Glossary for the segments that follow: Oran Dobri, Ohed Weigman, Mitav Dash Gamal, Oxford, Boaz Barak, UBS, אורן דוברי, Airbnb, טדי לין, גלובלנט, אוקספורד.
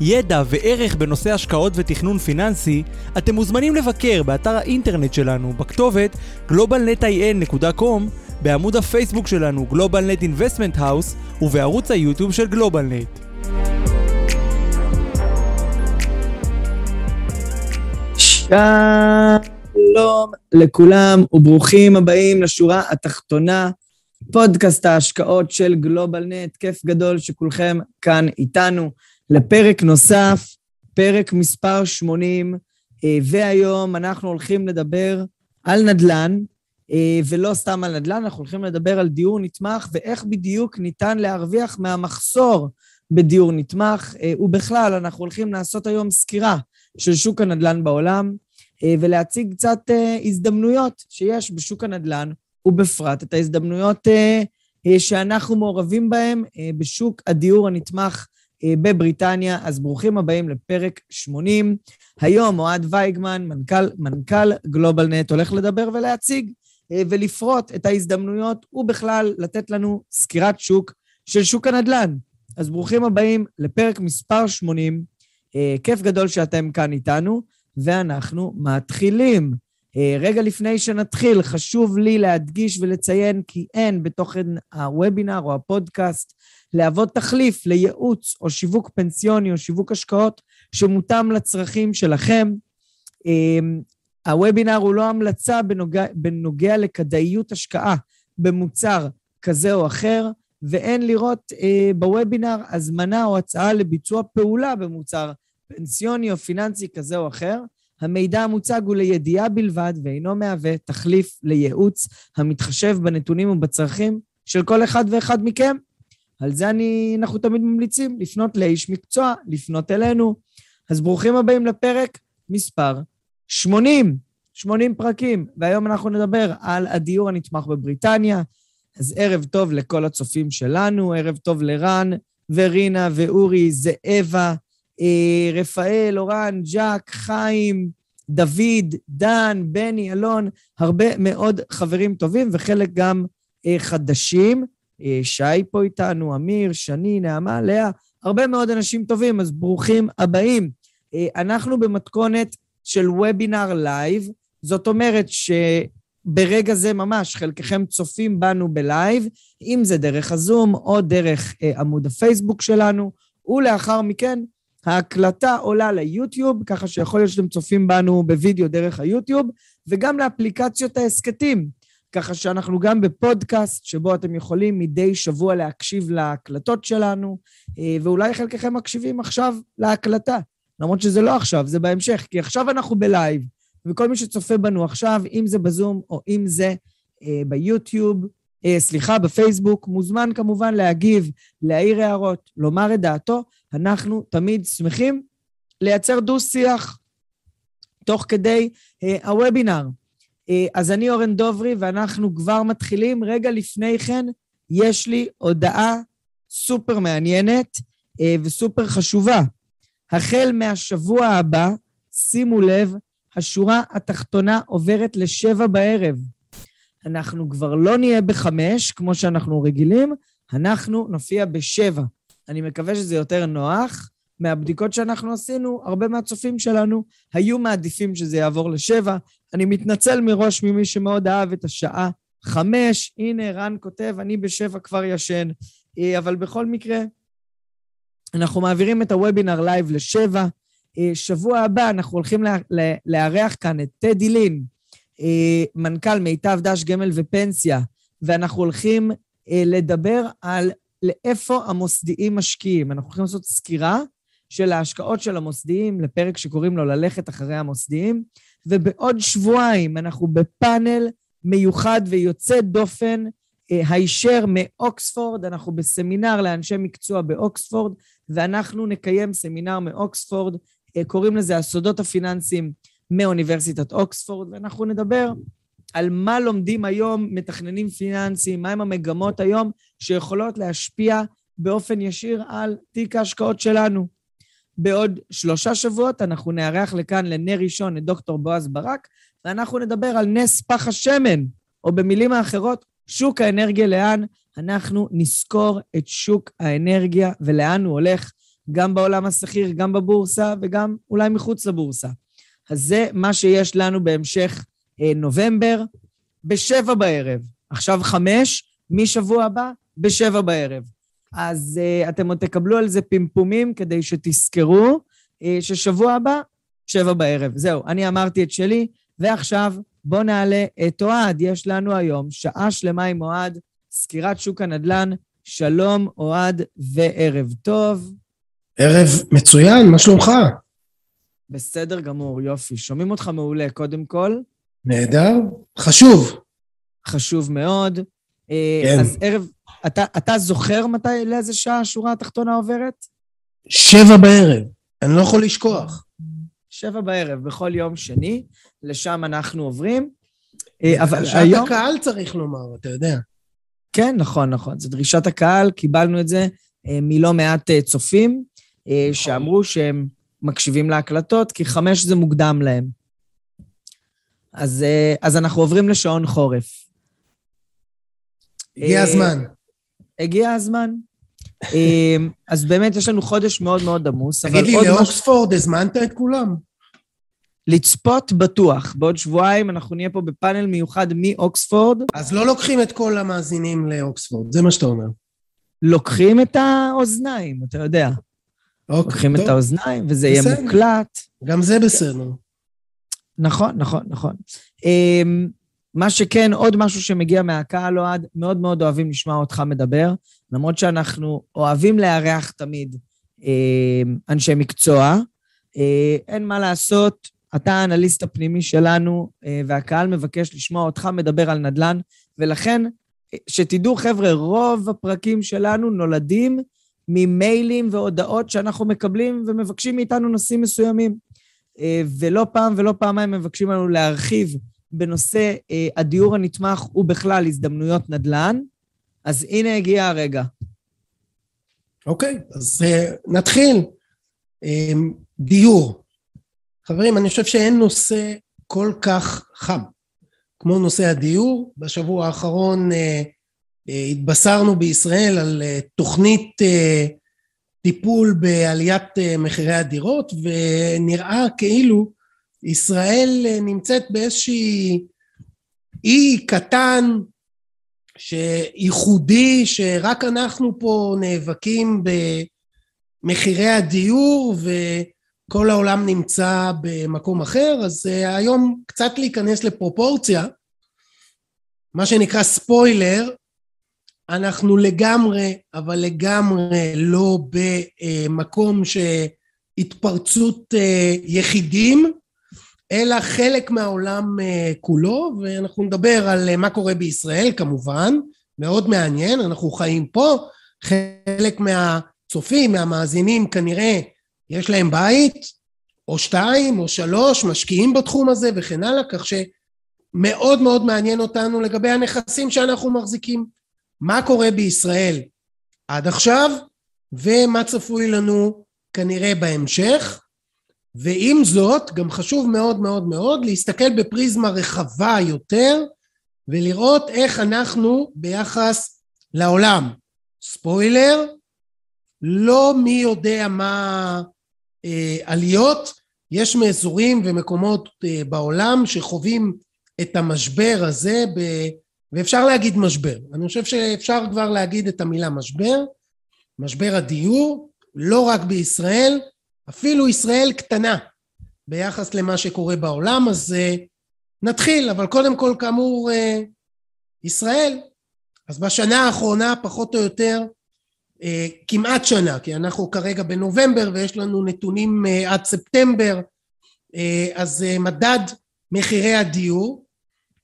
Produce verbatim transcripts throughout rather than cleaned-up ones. ידע וערך בנושא השקעות ותכנון פיננסי, אתם מוזמנים לבקר באתר האינטרנט שלנו בכתובת גלובל נט איי אן נקודה קום, בעמוד הפייסבוק שלנו גלובלנט אינבסטמנט האוס ובערוץ היוטיוב של גלובלנט. שלום לכולם וברוכים הבאים לשורה התחתונה, פודקאסט ההשקעות של גלובלנט. כיף גדול שכולכם כאן איתנו לפרק נוסף, פרק מספר שמונים, והיום אנחנו הולכים לדבר על נדל"ן, ולא סתם על נדל"ן, אנחנו הולכים לדבר על דיור נתמך, ואיך בדיוק ניתן להרוויח מהמחסור בדיור נתמך, ובכלל אנחנו הולכים לעשות היום סקירה של שוק הנדל"ן בעולם, ולהציג קצת הזדמנויות שיש בשוק הנדל"ן, ובפרט את ההזדמנויות שאנחנו מעורבים בהם בשוק הדיור הנתמך בבריטניה. אז ברוכים הבאים לפרק שמונים. היום אוהד וייגמן, מנכ"ל, מנכ"ל גלובלנט, הולך לדבר ולהציג ולפרוט את ההזדמנויות ובכלל לתת לנו סקירת שוק של שוק הנדל"ן. אז ברוכים הבאים לפרק מספר שמונים. כיף גדול שאתם כאן איתנו ואנחנו מתחילים. רגע לפני שנתחיל, חשוב לי להדגיש ולציין כי אין בתוכן הוובינר או הפודקאסט להוות תחליף לייעוץ או שיווק פנסיוני או שיווק השקעות שמותאם לצרכים שלכם. הוובינר הוא לא המלצה בנוגע, בנוגע לכדאיות השקעה במוצר כזה או אחר, ואין לראות בוובינר הזמנה או הצעה לביצוע פעולה במוצר פנסיוני או פיננסי כזה או אחר. המידע המוצג הוא לידיעה בלבד ואינו מהווה תחליף לייעוץ המתחשב בנתונים ובצרכים של כל אחד ואחד מכם. על זה אני, אנחנו תמיד ממליצים לפנות לאיש מקצוע, לפנות אלינו. אז ברוכים הבאים לפרק מספר שמונים, שמונים פרקים, והיום אנחנו נדבר על הדיור הנתמך בבריטניה. אז ערב טוב לכל הצופים שלנו, ערב טוב לרן ורינה ואורי, זאבה, רפאל, אורן, ג'ק, חיים, דוד, דן, בני, אלון, הרבה מאוד חברים טובים וחלק גם חדשים. שי פה איתנו, אמיר, שני, נעמה, לאה, הרבה מאוד אנשים טובים, אז ברוכים הבאים. אנחנו במתכונת של וובינר לייב, זאת אומרת שברגע זה ממש חלקכם צופים בנו בלייב, אם זה דרך הזום או דרך עמוד הפייסבוק שלנו, ולאחר מכן ההקלטה עולה ליוטיוב, ככה שיכול להיות שאתם צופים בנו בווידאו דרך היוטיוב, וגם לאפליקציות העסקתים, ככה שאנחנו גם בפודקאסט שבו אתם יכולים מדי שבוע להקשיב להקלטות שלנו, ואולי חלקכם מקשיבים עכשיו להקלטה, למרות שזה לא עכשיו, זה בהמשך, כי עכשיו אנחנו בלייב, וכל מי שצופה בנו עכשיו, אם זה בזום או אם זה ביוטיוב, סליחה, בפייסבוק, מוזמן כמובן להגיב, להעיר הערות, לומר את דעתו. אנחנו תמיד שמחים לייצר דו-שיח תוך כדי הוובינר. אז אני אורן דוברי ואנחנו כבר מתחילים. רגע לפני כן יש לי הודעה סופר מעניינת וסופר חשובה. החל מהשבוע הבא, שימו לב, השורה התחתונה עוברת לשבע בערב. אנחנו כבר לא נהיה בחמש כמו שאנחנו רגילים, אנחנו נופיע בשבע. אני מקווה שזה יותר נוח. מהבדיקות שאנחנו עשינו, הרבה מהצופים שלנו היו מעדיפים שזה יעבור לשבע. אני מתנצל מראש ממי שמאוד אהב את השעה חמש. הנה, רן כותב, אני בשבע כבר ישן. אבל בכל מקרה, אנחנו מעבירים את הוובינר לייב לשבע. שבוע הבא אנחנו הולכים לה, לה, להארח כאן את טדי לין, מנכ"ל מיטב דש גמל ופנסיה, ואנחנו הולכים לדבר על לאיפה המוסדיים משקיעים. אנחנו הולכים לעשות סקירה של ההשקעות של המוסדיים, לפרק שקוראים לו ללכת אחרי המוסדיים, ובעוד שבועיים אנחנו בפאנל מיוחד ויוצא דופן, הישר מאוקספורד, אנחנו בסמינר לאנשי מקצוע באוקספורד, ואנחנו נקיים סמינר מאוקספורד, קוראים לזה הסודות הפיננסיים מאוניברסיטת אוקספורד, ואנחנו נדבר על מה לומדים היום מתכננים פיננסיים, מהם המגמות היום שיכולות להשפיע באופן ישיר על תיק ההשקעות שלנו. בעוד שלושה שבועות אנחנו נערך לכאן לנר ראשון את דוקטור בועז ברק, ואנחנו נדבר על נס פח השמן, או במילים האחרות, שוק האנרגיה לאן, אנחנו נזכור את שוק האנרגיה ולאן הוא הולך, גם בעולם השכיר, גם בבורסה וגם אולי מחוץ לבורסה. אז זה מה שיש לנו בהמשך נובמבר, בשבע בערב, עכשיו חמש, משבוע הבא, בשבע בערב. אז uh, אתם עוד תקבלו על זה פמפומים כדי שתזכרו uh, ששבוע הבא, שבע בערב. זהו, אני אמרתי את שלי, ועכשיו בוא נעלה את אוהד. יש לנו היום שעה שלמה עם אוהד, סקירת שוק הנדל"ן. שלום אוהד וערב טוב. ערב מצוין, מה שלומך? בסדר גמור, יופי. שומעים אותך מעולה קודם כל. נהדר, חשוב. חשוב מאוד. כן. אז ערב, אתה, אתה זוכר מתי, לאיזה שעה השורה התחתונה עוברת? שבע בערב, אני לא יכול לשכוח. שבע בערב, בכל יום שני, לשם אנחנו עוברים. אבל שעת היום... הקהל צריך לומר, אתה יודע. כן, נכון, נכון. זו דרישת הקהל, קיבלנו את זה מלא מעט צופים, נכון. שאמרו שהם מקשיבים להקלטות, כי חמש זה מוקדם להם. אז, אז אנחנו עוברים לשעון חורף. הגיע הזמן. הגיע הזמן. אז באמת יש לנו חודש מאוד מאוד עמוס. תגיד לי, לאוקספורד הזמנת את כולם? לצפות בטוח. בעוד שבועיים אנחנו נהיה פה בפאנל מיוחד מאוקספורד. אז לא לוקחים את כל המאזינים לאוקספורד, זה מה שאתה אומר. לוקחים את האוזניים, אתה יודע. לוקחים את האוזניים וזה יהיה מוקלט. גם זה בסדר. נכון, נכון, נכון. מה שכן, עוד משהו שמגיע מהקהל אוהד, מאוד מאוד אוהבים לשמוע אותך מדבר, למרות שאנחנו אוהבים לארח תמיד אה, אנשי מקצוע, אה, אין מה לעשות, אתה האנליסט הפנימי שלנו, אה, והקהל מבקש לשמוע אותך מדבר על נדל"ן, ולכן שתדעו חבר'ה, רוב הפרקים שלנו נולדים ממיילים והודעות שאנחנו מקבלים ומבקשים מאיתנו נושאים מסוימים, אה, ולא פעם ולא פעמיים מבקשים לנו להרחיב, בנושא אה, הדיור הנתמך הוא בכלל הזדמנויות נדל"ן, אז הנה הגיע הרגע. אוקיי, okay, אז אה, נתחיל. אה, דיור. חברים, אני חושב שאין נושא כל כך חם, כמו נושא הדיור. בשבוע האחרון אה, אה, התבשרנו בישראל על אה, תוכנית אה, טיפול בעליית אה, מחירי הדירות, ונראה כאילו, ישראל נמצאת באיזושהי אי קטן שייחודי, שרק אנחנו פה נאבקים במחירי הדיור וכל העולם נמצא במקום אחר, אז היום קצת להיכנס לפרופורציה, מה שנקרא ספוילר, אנחנו לגמרי, אבל לגמרי לא במקום שהתפרצות יחידים, אלא חלק מהעולם כולו, ואנחנו נדבר על מה קורה בישראל כמובן, מאוד מעניין, אנחנו חיים פה, חלק מהצופים, מהמאזינים כנראה יש להם בית, או שתיים או שלוש, משקיעים בתחום הזה וכן הלאה, כך שמאוד מאוד מעניין אותנו לגבי הנכסים שאנחנו מחזיקים, מה קורה בישראל עד עכשיו, ומה צפוי לנו כנראה בהמשך, ועם זאת, גם חשוב מאוד מאוד מאוד להסתכל בפריזמה רחבה יותר, ולראות איך אנחנו ביחס לעולם. ספוילר, לא מי יודע מה אה, עליות, יש מאזורים ומקומות אה, בעולם שחווים את המשבר הזה, ב... ואפשר להגיד משבר, אני חושב שאפשר כבר להגיד את המילה משבר, משבר הדיור, לא רק בישראל, אפילו ישראל קטנה ביחס למה שקורה בעולם, אז נתחיל, אבל קודם כל כאמור ישראל, אז בשנה האחרונה פחות או יותר, כמעט שנה, כי אנחנו כרגע בנובמבר ויש לנו נתונים עד ספטמבר, אז מדד מחירי הדיור,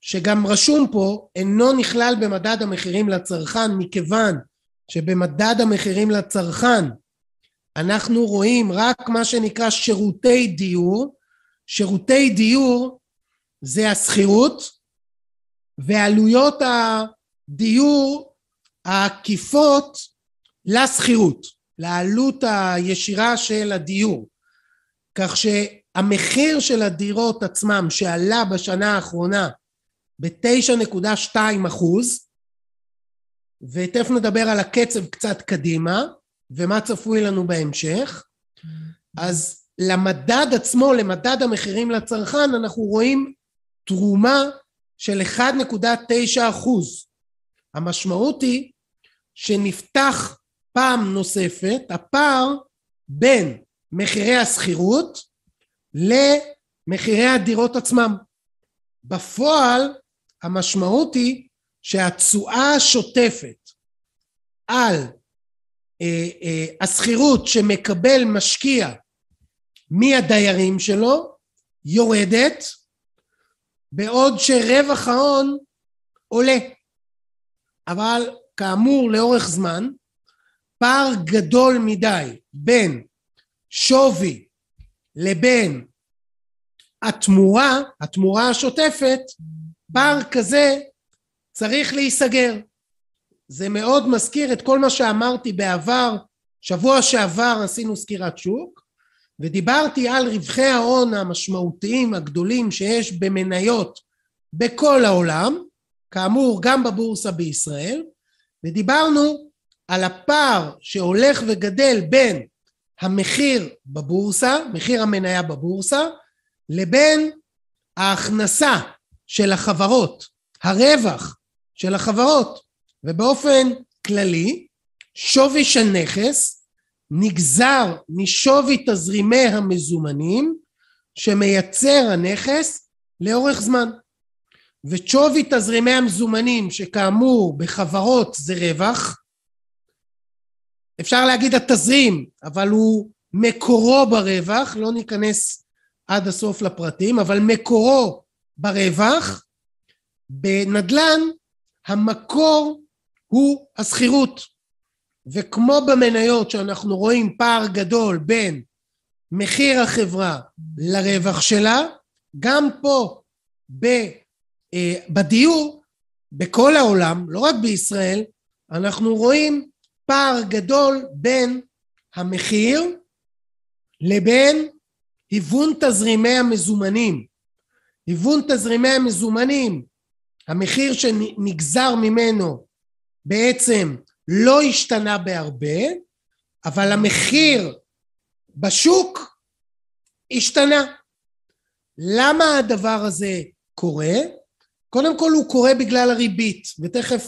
שגם רשום פה, אינו נכלל במדד המחירים לצרכן, מכיוון שבמדד המחירים לצרכן, אנחנו רואים רק מה שנקרא שירותי דיור, שירותי דיור זה הסחירות, ועלויות הדיור העקיפות לסחירות, לעלות הישירה של הדיור. כך שהמחיר של הדירות עצמם שעלה בשנה האחרונה ב-תשע נקודה שתיים אחוז, ותכף נדבר על הקצב קצת קדימה, ומה צפוי לנו בהמשך, אז למדד עצמו, למדד המחירים לצרכן, אנחנו רואים תרומה של אחד נקודה תשע אחוז. המשמעות היא שנפתח פעם נוספת הפער בין מחירי הסחירות למחירי הדירות עצמם. בפועל המשמעות היא שהתשואה השוטפת על אה, אה, הסחירות שמקבל משקיע מהדיירים שלו יורדת, בעוד שרווח ההון עולה. אבל כאמור לאורך זמן, פער גדול מדי בין שווי לבין התמורה, התמורה השוטפת, פער כזה צריך להיסגר. זה מאוד מזכיר את כל מה שאמרתי בעבר. שבוע שעבר עשינו סקירת שוק, ודיברתי על רווחי ההון המשמעותיים הגדולים שיש במניות בכל העולם, כאמור גם בבורסה בישראל, ודיברנו על הפער שהולך וגדל בין המחיר בבורסה, מחיר המניה בבורסה, לבין ההכנסה של החברות, הרווח של החברות, ובאופן כללי שווי של נכס נגזר משווי תזרימי המזומנים שמייצר הנכס לאורך זמן. ושווי תזרימי המזומנים שכאמור בחברות זה רווח, אפשר להגיד התזרים, אבל הוא מקורו ברווח, לא ניכנס עד הסוף לפרטים, אבל מקורו ברווח. בנדלן המקור הוא הסחירות, וכמו במניות שאנחנו רואים פער גדול בין מחיר החברה לרווח שלה, גם פה בדיור, בכל העולם, לא רק בישראל, אנחנו רואים פער גדול בין המחיר לבין היוון תזרימי המזומנים. היוון תזרימי המזומנים, המחיר שנגזר ממנו בעצם לא השתנה בהרבה, אבל המחיר בשוק השתנה. למה הדבר הזה קורה? קודם כל הוא קורה בגלל הריבית, ותכף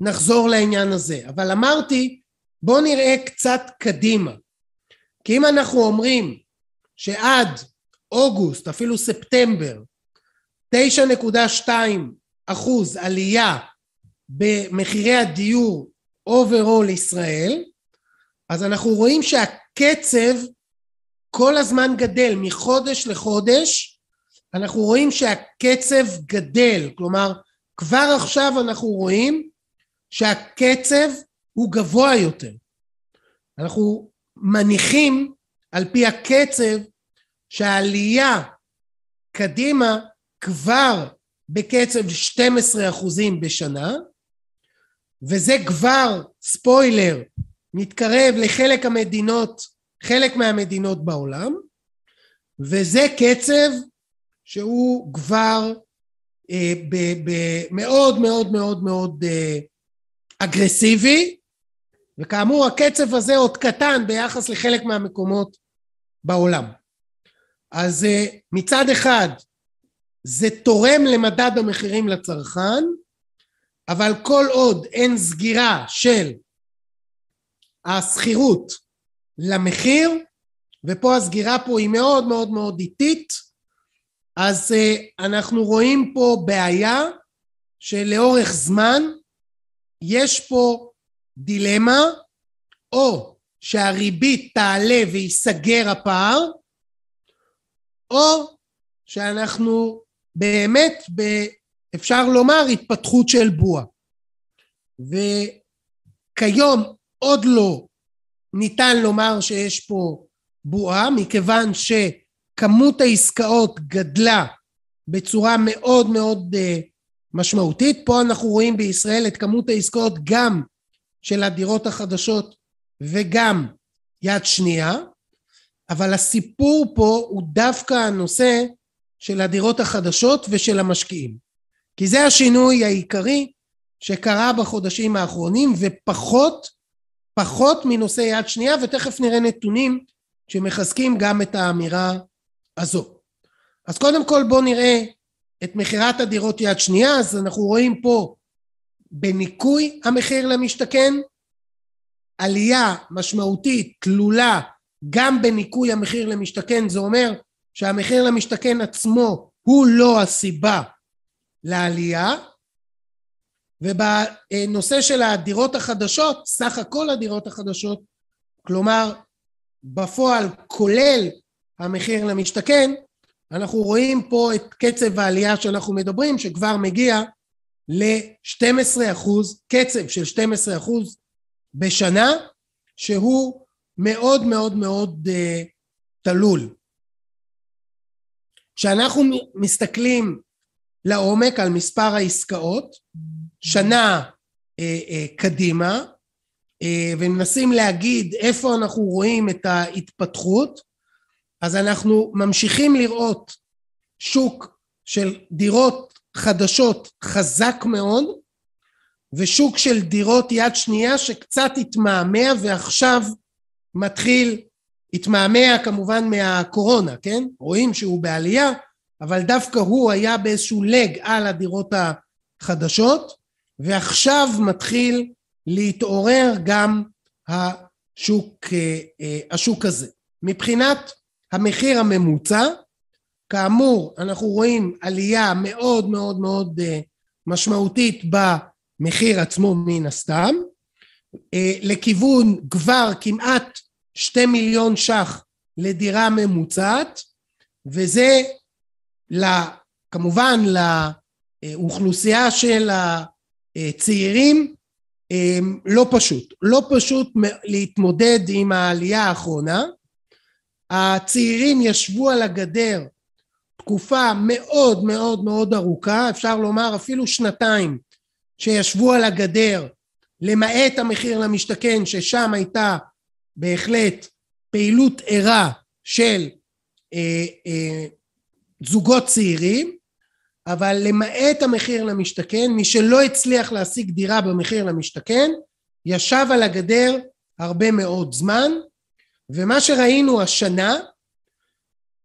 נחזור לעניין הזה. אבל אמרתי, בוא נראה קצת קדימה. כי אם אנחנו אומרים שעד אוגוסט, אפילו ספטמבר, תשע נקודה שתיים אחוז עלייה במחירי הדיור overall ישראל, אז אנחנו רואים שהקצב כל הזמן גדל, מחודש לחודש, אנחנו רואים שהקצב גדל, כלומר, כבר עכשיו אנחנו רואים שהקצב הוא גבוה יותר. אנחנו מניחים על פי הקצב שהעלייה קדימה כבר בקצב שנים עשר אחוזים בשנה, וזה כבר, ספוילר, מתקרב לחלק המדינות, חלק מהמדינות בעולם, וזה קצב שהוא כבר אה, ב- ב- מאוד מאוד מאוד מאוד אה, אגרסיבי, וכאמור הקצב הזה עוד קטן ביחס לחלק מהמקומות בעולם. אז אה, מצד אחד, זה תורם למדד המחירים לצרכן, אבל כל עוד אין סגירה של הסחירות למחיר, ופה הסגירה פה היא מאוד מאוד מאוד איטית, אז אנחנו רואים פה בעיה שלאורך זמן יש פה דילמה, או שהריבית תעלה ויסגר הפער, או שאנחנו באמת, אפשר לומר, התפתחות של בועה. וכיום עוד לא ניתן לומר שיש פה בועה, מכיוון כמות העסקאות גדלה בצורה מאוד מאוד משמעותית. פה אנחנו רואים בישראל את כמות העסקאות גם של הדירות החדשות וגם יד שנייה, אבל הסיפור פה הוא דווקא הנושא של הדירות החדשות ושל המשקיעים, כי זה השינוי העיקרי שקרה בחודשים האחרונים, ופחות פחות מנושא יד שנייה, ותכף נראה נתונים שמחזקים גם את האמירה הזו. אז קודם כל בוא נראה את מחירת הדירות יד שנייה. אז אנחנו רואים פה בניקוי המחיר למשתכן, עלייה משמעותית תלולה גם בניקוי המחיר למשתכן, זה אומר שהמחיר למשתכן עצמו הוא לא הסיבה לעלייה, ובנושא של הדירות החדשות, סך הכל הדירות החדשות, כלומר בפועל כולל המחיר למשתכן, אנחנו רואים פה את קצב העלייה שאנחנו מדברים, שכבר מגיע ל-שנים עשר אחוז, קצב של שנים עשר אחוז בשנה, שהוא מאוד מאוד מאוד אה, תלול. כשאנחנו מסתכלים לעומק על מספר העסקאות, שנה אה, אה, קדימה, אה, ומנסים להגיד איפה אנחנו רואים את ההתפתחות, אז אנחנו ממשיכים לראות שוק של דירות חדשות חזק מאוד, ושוק של דירות יד שנייה שקצת התמהמה, ועכשיו מתחיל התמהמה כמובן מהקורונה, כן? רואים שהוא בעלייה, אבל דווקא הוא היה באיזשהו לג על הדירות החדשות, ועכשיו מתחיל להתעורר גם השוק, השוק הזה. מבחינת המחיר הממוצע, כאמור אנחנו רואים עלייה מאוד מאוד מאוד משמעותית במחיר עצמו מן הסתם, לכיוון כבר כמעט שני מיליון שח לדירה ממוצעת, וזה כמובן לאוכלוסייה של הצעירים לא פשוט, לא פשוט להתמודד עם העלייה האחרונה. הצעירים ישבו על הגדר תקופה מאוד מאוד מאוד ארוכה, אפשר לומר אפילו שנתיים שישבו על הגדר, למעט המחיר למשתכן ששם הייתה בהחלט פעילות ערה של אה, אה, זוגות צעירים, אבל למעט המחיר למשתכן, מי שלא הצליח להשיג דירה במחיר למשתכן ישב על הגדר הרבה מאוד זמן. ומה שראינו השנה,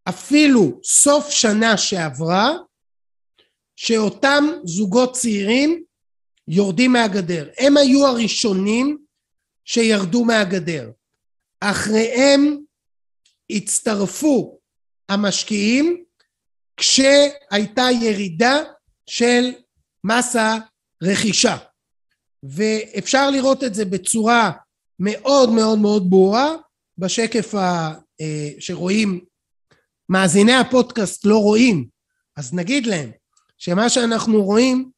אפילו סוף שנה שעברה, שאותם זוגות צעירים יורדים מהגדר. הם היו הראשונים שירדו מהגדר. אחריהם הצטרפו המשקיעים, כשהייתה ירידה של מסה רכישה. ואפשר לראות את זה בצורה מאוד מאוד מאוד ברורה, בשקף ה, שרואים, מאזיני הפודקאסט לא רואים, אז נגיד להם שמה שאנחנו רואים,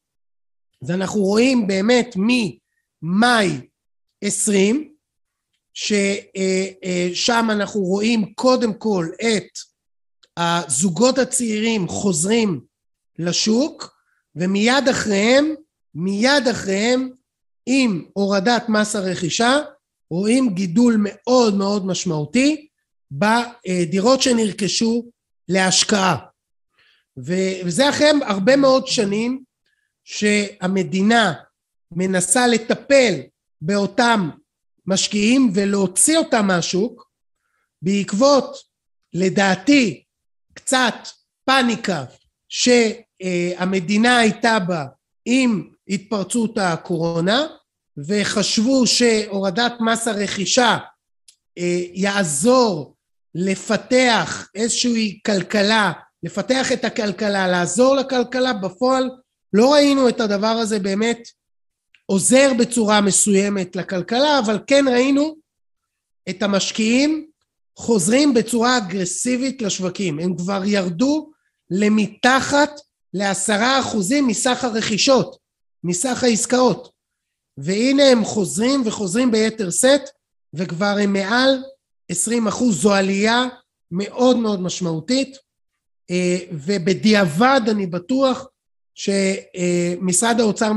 זה אנחנו רואים באמת ממאי עשרים, ששם אנחנו רואים קודם כל את הזוגות הצעירים חוזרים לשוק, ומיד אחריהם, מיד אחריהם עם הורדת מס הרכישה, רואים גידול מאוד מאוד משמעותי בדירות שנרכשו להשקעה. וזה אחרי הרבה מאוד שנים שהמדינה מנסה לטפל באותם משקיעים ולהוציא אותם מהשוק, בעקבות לדעתי קצת פאניקה שהמדינה הייתה בה עם התפרצות הקורונה, וחשבו שהורדת מס הרכישה יעזור לפתח איזושהי כלכלה, לפתח את הכלכלה, לעזור לכלכלה. בפועל לא ראינו את הדבר הזה באמת עוזר בצורה מסוימת לכלכלה, אבל כן ראינו את המשקיעים חוזרים בצורה אגרסיבית לשווקים. הם כבר ירדו למתחת לעשרה אחוזים מסך הרכישות, מסך העסקאות. והנה הם חוזרים וחוזרים ביתר סט, וכבר הם מעל עשרים אחוז. זו עלייה מאוד מאוד משמעותית, ובדיעבד אני בטוח שמשרד האוצר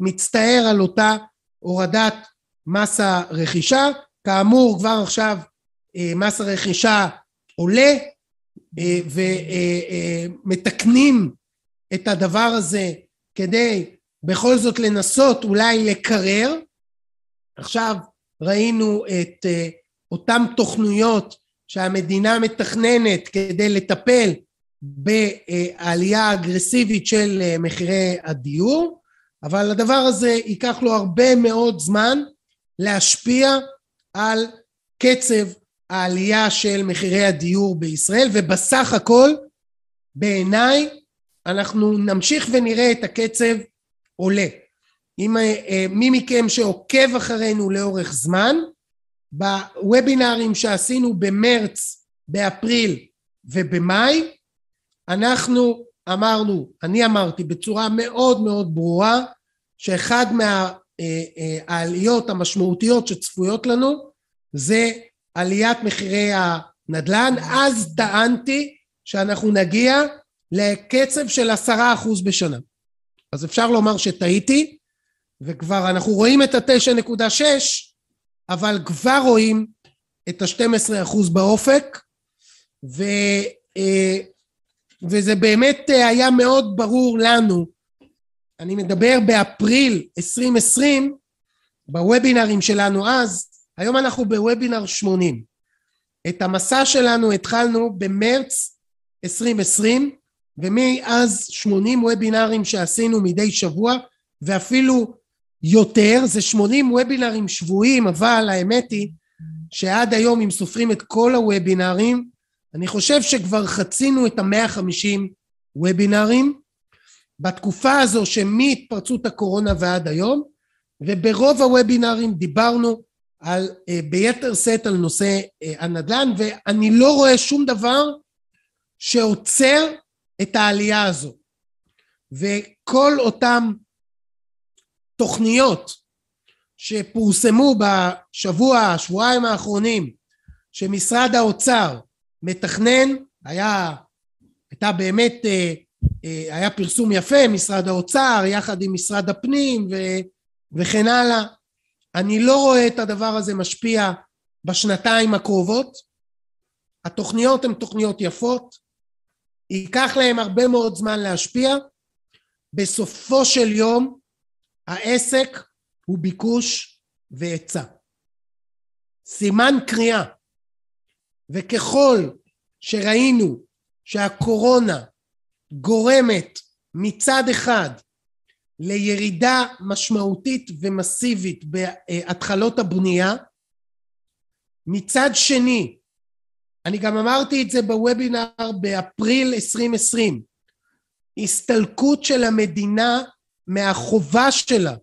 מצטער על אותה הורדת מס הרכישה. כאמור, כבר עכשיו מס הרכישה עולה, ומתקנים את הדבר הזה כדי בכל זאת לנסות אולי לקרר. עכשיו ראינו את אותם תוכניות שהמדינה מתכננת כדי לטפל בעלייה אגרסיבית של מחירי הדיור, אבל הדבר הזה ייקח לו הרבה מאוד זמן להשפיע על קצב העלייה של מחירי הדיור בישראל, ובסך הכל בעיניי אנחנו נמשיך ונראה את הקצב עולה. אם מי מכם שעוקב אחרינו לאורך זמן, בוובינרים שעשינו במרץ, באפריל ובמאי, אנחנו אמרנו, אני אמרתי בצורה מאוד מאוד ברורה, שאחד מהעליות המשמעותיות שצפויות לנו, זה עליית מחירי הנדלן. אז טענתי שאנחנו נגיע לקצב של עשרה אחוז בשנה. אז אפשר לומר שטעיתי, וכבר אנחנו רואים את ה-תשע נקודה שש, אבל כבר רואים את ה-שתים עשרה אחוז באופק, ו... וזה באמת היה מאוד ברור לנו. אני מדבר באפריל עשרים עשרים, בוובינרים שלנו אז, היום אנחנו בוובינר שמונים. את המסע שלנו התחלנו במרץ עשרים עשרים, ומאז שמונים וובינרים שעשינו מדי שבוע, ואפילו יותר, זה שמונים וובינרים שבועיים, אבל האמת היא שעד היום, אם סופרים את כל הוובינרים, אני חושב שכבר חצינו את ה-מאה וחמישים וובינרים, בתקופה הזו שמהתפרצות הקורונה ועד היום, וברוב הוובינרים דיברנו על, ביתר סט על נושא הנדל"ן, ואני לא רואה שום דבר שעוצר את העלייה הזו. וכל אותם תוכניות שפורסמו בשבוע, שבועיים האחרונים, שמשרד האוצר מתכנן, היה, הייתה באמת, היה פרסום יפה, משרד האוצר, יחד עם משרד הפנים, ו, וכן הלאה. אני לא רואה את הדבר הזה משפיע בשנתיים הקרובות. התוכניות הן תוכניות יפות, ייקח להם הרבה מאוד זמן להשפיע. בסופו של יום, העסק הוא ביקוש והיצע. סימן קריאה. וככל שראינו שהקורונה גורמת מצד אחד לירידה משמעותית ומסיבית בהתחלות הבנייה, מצד שני, אני גם אמרתי את זה בוובינר באפריל עשרים עשרים, הסתלקות של המדינה מהחובה שלה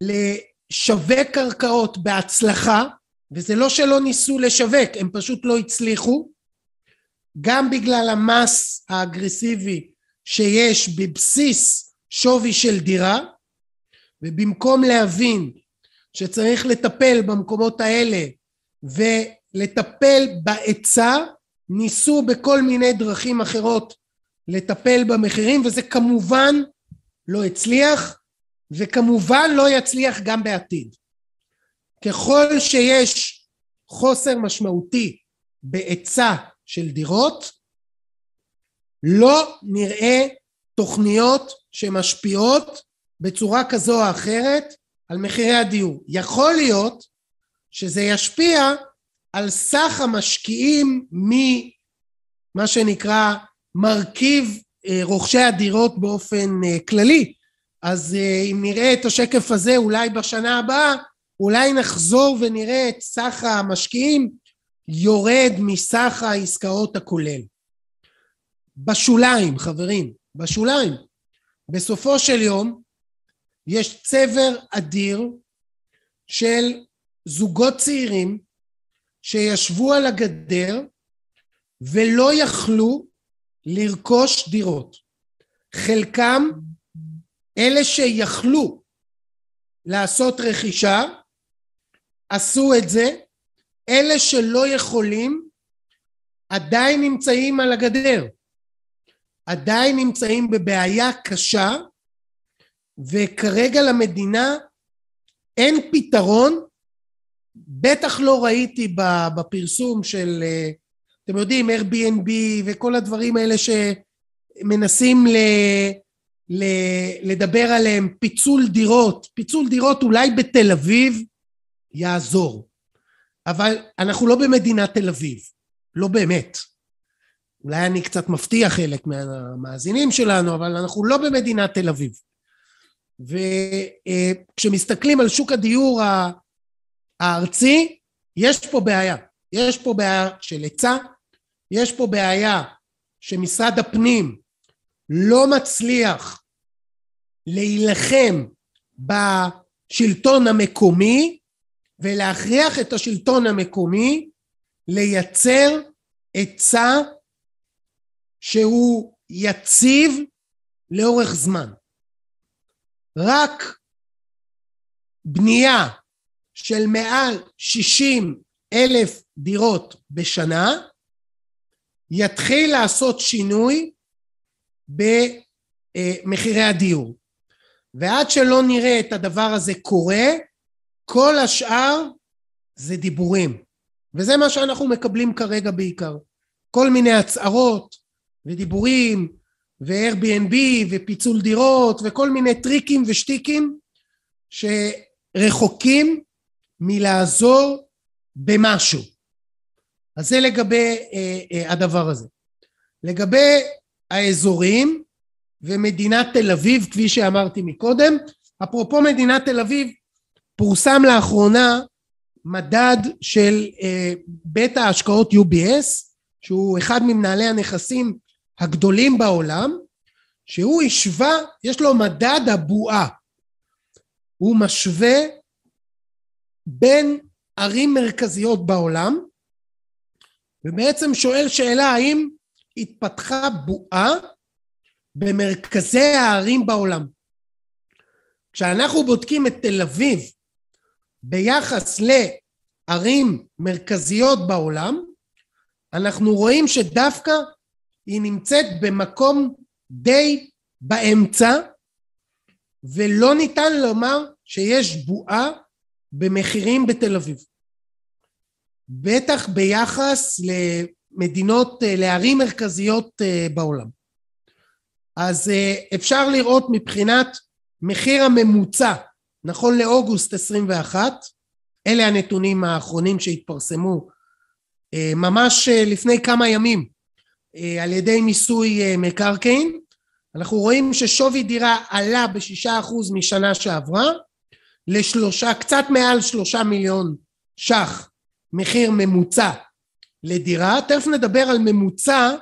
לשווק קרקעות בהצלחה, וזה לא שלא ניסו לשווק, הם פשוט לא הצליחו, גם בגלל המס האגרסיבי שיש בבסיס שווי של דירה, ובמקום להבין שצריך לטפל במקומות האלה ולטפל בהיצע, ניסו בכל מיני דרכים אחרות לטפל במחירים, וזה כמובן לא הצליח, וכמובן לא יצליח גם בעתיד. ככל שיש חוסר משמעותי בהיצע של דירות, לא נראה תוכניות שמשפיעות בצורה כזו או אחרת על מחירי הדיור. יכול להיות שזה ישפיע על סך המשקיעים ממה שנקרא מרכיב רוכשי הדירות באופן כללי. אז אם נראה את השקף הזה אולי בשנה הבאה, אולי נחזור ונראה את סך המשקיעים יורד מסך העסקאות הכולל. בשוליים, חברים, בשוליים. בסופו של יום, יש צבר אדיר של זוגות צעירים שישבו על הגדר ולא יכלו לרכוש דירות. חלקם, אלה שיכלו לעשות רכישה, עשו את זה, אלה שלא יכולים עדיין נמצאים על הגדר, עדיין נמצאים בבעיה קשה, וכרגע למדינה אין פתרון, בטח לא ראיתי בפרסום של, אתם יודעים, Airbnb וכל הדברים האלה שמנסים ל, ל, לדבר עליהם, פיצול דירות, פיצול דירות אולי בתל אביב יעזור, אבל אנחנו לא במדינת תל אביב, לא באמת. אולי אני קצת מפתיע חלק מהמאזינים שלנו, אבל אנחנו לא במדינת תל אביב. וכשמסתכלים על שוק הדיור הארצי, יש פה בעיה. יש פה בעיה של היצע, יש פה בעיה שמשרד הפנים לא מצליח להילחם בשלטון המקומי, ולהכריח את השלטון המקומי לייצר היצע שהוא יציב לאורך זמן. רק בנייה של מעל שישים אלף דירות בשנה יתחיל לעשות שינוי במחירי הדיור. ועד שלא נראה את הדבר הזה קורה, כל השאר זה דיבורים. וזה מה שאנחנו מקבלים כרגע בעיקר. כל מיני הצהרות ודיבורים ו-Airbnb ופיצול דירות וכל מיני טריקים ושטיקים שרחוקים מלעזור במשהו. אז זה לגבי אה, אה, הדבר הזה. לגבי האזורים ומדינת תל אביב, כפי שאמרתי מקודם, אפרופו מדינת תל אביב, פורסם לאחרונה מדד של אה, בית ההשקעות U B S, שהוא אחד ממנהלי הנכסים הגדולים בעולם, שהוא השווה, יש לו מדד הבועה, הוא משווה בין ערים מרכזיות בעולם, ובעצם שואל שאלה האם התפתחה בועה במרכזי הערים בעולם. כשאנחנו בודקים את תל אביב, ביחס לערים מרכזיות בעולם, אנחנו רואים שדווקא היא נמצאת במקום די באמצע, ולא ניתן לומר שיש בועה במחירים בתל אביב. בטח ביחס למדינות, לערים מרכזיות בעולם. אז אפשר לראות מבחינת מחיר הממוצע, נכון לאוגוסט עשרים ואחת, אלה הנתונים האחרונים שהתפרסמו ממש לפני כמה ימים על ידי מיסוי מקרקעין, אנחנו רואים ששווי דירה עלה ב-שישה אחוז משנה שעברה, לשלושה, קצת מעל שלושה מיליון שח מחיר ממוצע לדירה, תכף נדבר על ממוצע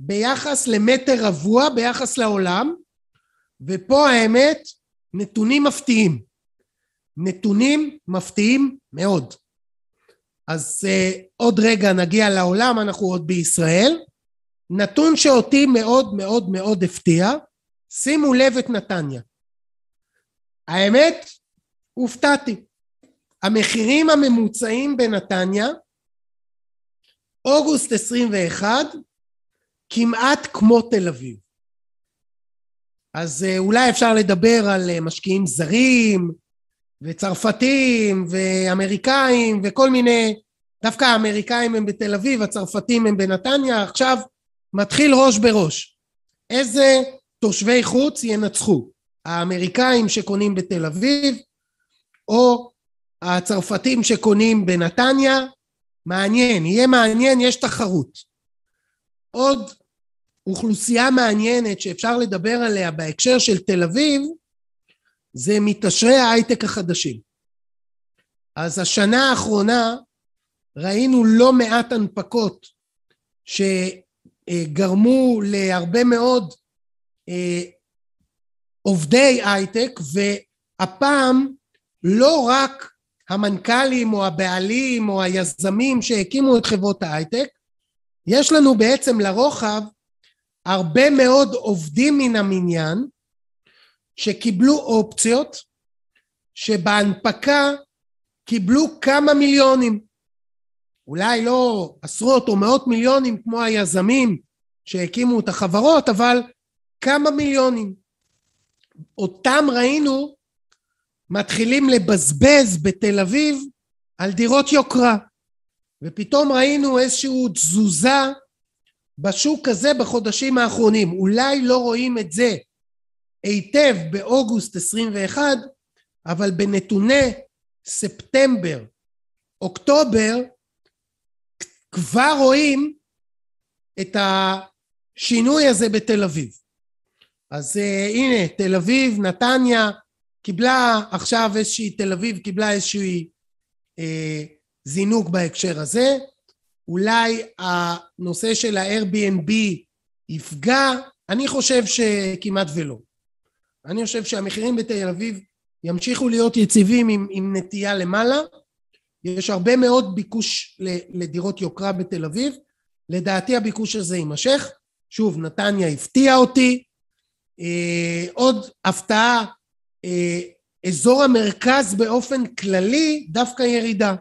ביחס למטר רבוע, ביחס לעולם, ופה האמת, נתונים מפתיעים, נתונים מפתיעים מאוד. אז uh, עוד רגע נגיע לעולם, אנחנו עוד בישראל, נתון שאותי מאוד מאוד מאוד הפתיע, שימו לב את נתניה. האמת, הופתעתי, המחירים הממוצעים בנתניה, אוגוסט עשרים ואחת, כמעט כמו תל אביב. אז אולי אפשר לדבר על משקיעים זרים וצרפתים ואמריקאים וכל מיני, דווקא האמריקאים הם בתל אביב, הצרפתים הם בנתניה, עכשיו מתחיל ראש בראש. איזה תושבי חוץ ינצחו? האמריקאים שקונים בתל אביב או הצרפתים שקונים בנתניה? מעניין, יהיה מעניין, יש תחרות. עוד אוכלוסייה מעניינת שאפשר לדבר עליה בהקשר של תל אביב, זה מתעשרי ההייטק החדשים. אז השנה האחרונה ראינו לא מעט הנפקות שגרמו להרבה מאוד עובדי הייטק, והפעם לא רק המנכ"לים או הבעלים או היזמים שהקימו את חברות ההייטק, יש לנו בעצם לרוחב הרבה מאוד עובדים מן המניין שקיבלו אופציות שבהנפקה קיבלו כמה מיליונים. אולי לא עשרות או מאות מיליונים כמו היזמים שהקימו את החברות, אבל כמה מיליונים. אותם ראינו מתחילים לבזבז בתל אביב על דירות יוקרה, ופתאום ראינו איזשהו תזוזה בשוק הזה בחודשים האחרונים. אולי לא רואים את זה היטב באוגוסט עשרים ואחת, אבל בנתוני ספטמבר, אוקטובר, כבר רואים את השינוי הזה בתל אביב. אז הנה, תל אביב, נתניה, קיבלה עכשיו איזושהי, תל אביב קיבלה איזושהי אה, זינוק בהקשר הזה. אולי הנושא של ה-Airbnb יפגע, אני חושב שכמעט ולא. אני חושב שהמחירים בתל אביב ימשיכו להיות יציבים עם, עם נטייה למעלה. יש הרבה מאוד ביקוש לדירות יוקרה בתל אביב. לדעתי הביקוש הזה יימשך. שוב, נתניה הפתיע אותי. אה, עוד הפתעה, אה, אזור המרכז באופן כללי, דווקא ירידה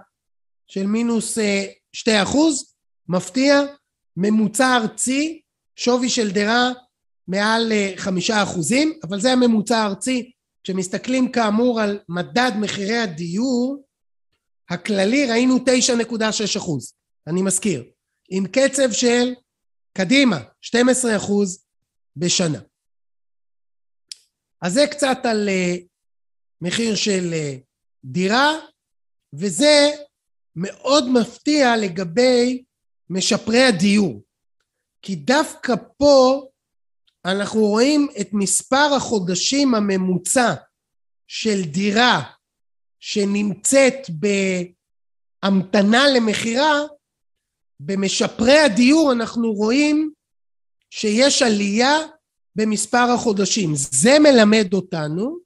של מינוס אה, שתי אחוז, מפתיע, ממוצע ארצי, שווי של דירה מעל חמישה אחוזים, אבל זה הממוצע ארצי. כשמסתכלים כאמור על מדד מחירי הדיור הכללי, ראינו תשע נקודה שש אחוז, אני מזכיר, עם קצב של קדימה, שנים עשר אחוז בשנה. אז זה קצת על מחיר של דירה, וזה מאוד מפתיע לגבי משפרי הדיור, כי דווקא פה אנחנו רואים את מספר החודשים הממוצע של דירה שנמצאת בהמתנה למחירה. במשפרי הדיור אנחנו רואים שיש עלייה במספר החודשים. זה מלמד אותנו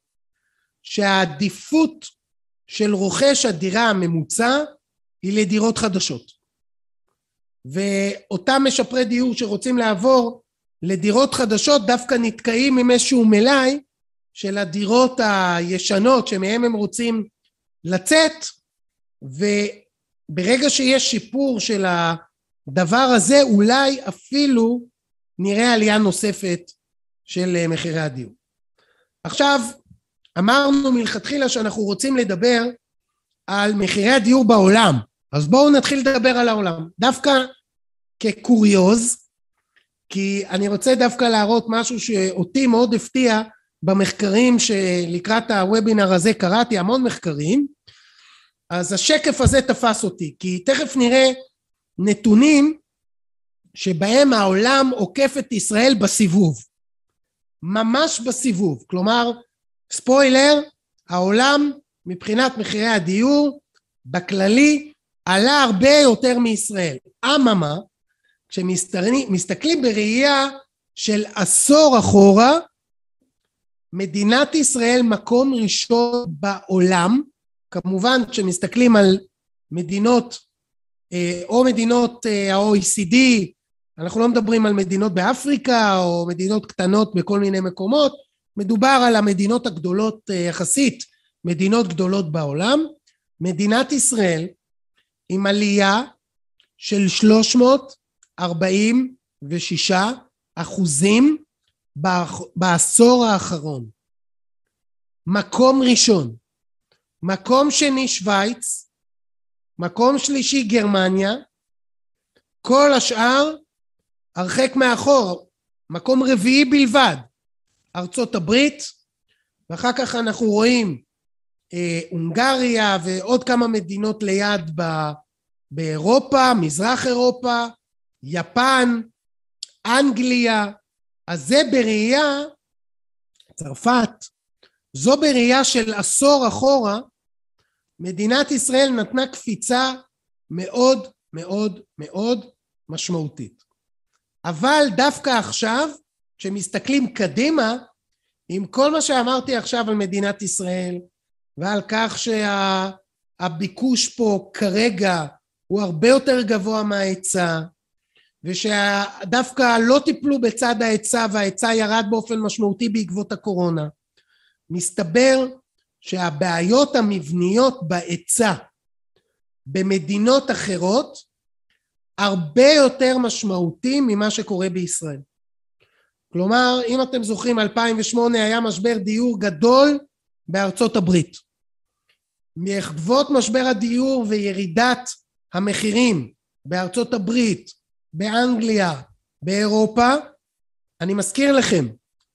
שהעדיפות של רוכש הדירה הממוצע היא לדירות חדשות. ואותם משפרי דיור שרוצים לעבור לדירות חדשות דווקא נתקעים עם איזשהו מלאי של הדירות הישנות שמהם הם רוצים לצאת, וברגע שיש שיפור של הדבר הזה, אולי אפילו נראה עלייה נוספת של מחירי הדיור. עכשיו, אמרנו מלכתחילה שאנחנו רוצים לדבר על מחירי הדיור בעולם, אז בואו נתחיל לדבר על העולם, דווקא כקוריוז, כי אני רוצה דווקא להראות משהו שאותי מאוד הפתיע במחקרים שלקראת הוובינר הזה קראתי המון מחקרים. אז השקף הזה תפס אותי, כי תכף נראה נתונים שבהם העולם עוקף את ישראל בסיבוב, ממש בסיבוב. כלומר, ספוילר, העולם מבחינת מחירי הדיור בכללי עלה הרבה יותר מישראל. אממה, כשמסתכלים בראייה של עשור אחורה, מדינת ישראל מקום ראשון בעולם, כמובן כשמסתכלים על מדינות או מדינות ה-או אי סי די, אנחנו לא מדברים על מדינות באפריקה או מדינות קטנות בכל מיני מקומות, מדובר על המדינות הגדולות יחסית, מדינות גדולות בעולם. מדינת ישראל עם עלייה של שלוש מאות ארבעים ושש אחוזים בעשור האחרון. מקום ראשון. מקום שני שוויץ, מקום שלישי גרמניה, כל השאר הרחק מאחור, מקום רביעי בלבד, ארצות הברית, ואחר כך אנחנו רואים אה, הונגריה ועוד כמה מדינות ליד ב- באירופה, מזרח אירופה, יפן, אנגליה. אז זה בראייה, צרפת, זו בראייה של עשור אחורה, מדינת ישראל נתנה קפיצה מאוד מאוד מאוד משמעותית. אבל דווקא עכשיו, כשמסתכלים קדימה, עם כל מה שאמרתי עכשיו על מדינת ישראל, ועל כך שהביקוש פה כרגע הוא הרבה יותר גבוה מההיצע, ושדווקא לא טיפלו בצד ההיצע, וההיצע ירד באופן משמעותי בעקבות הקורונה, מסתבר שהבעיות המבניות בהיצע במדינות אחרות הרבה יותר משמעותיים ממה שקורה בישראל. כלומר, אם אתם זוכרים, אלפיים ושמונה היה משבר דיור גדול בארצות הברית. בעקבות משבר הדיור וירידת המחירים בארצות הברית, באנגליה, באירופה, אני מזכיר לכם,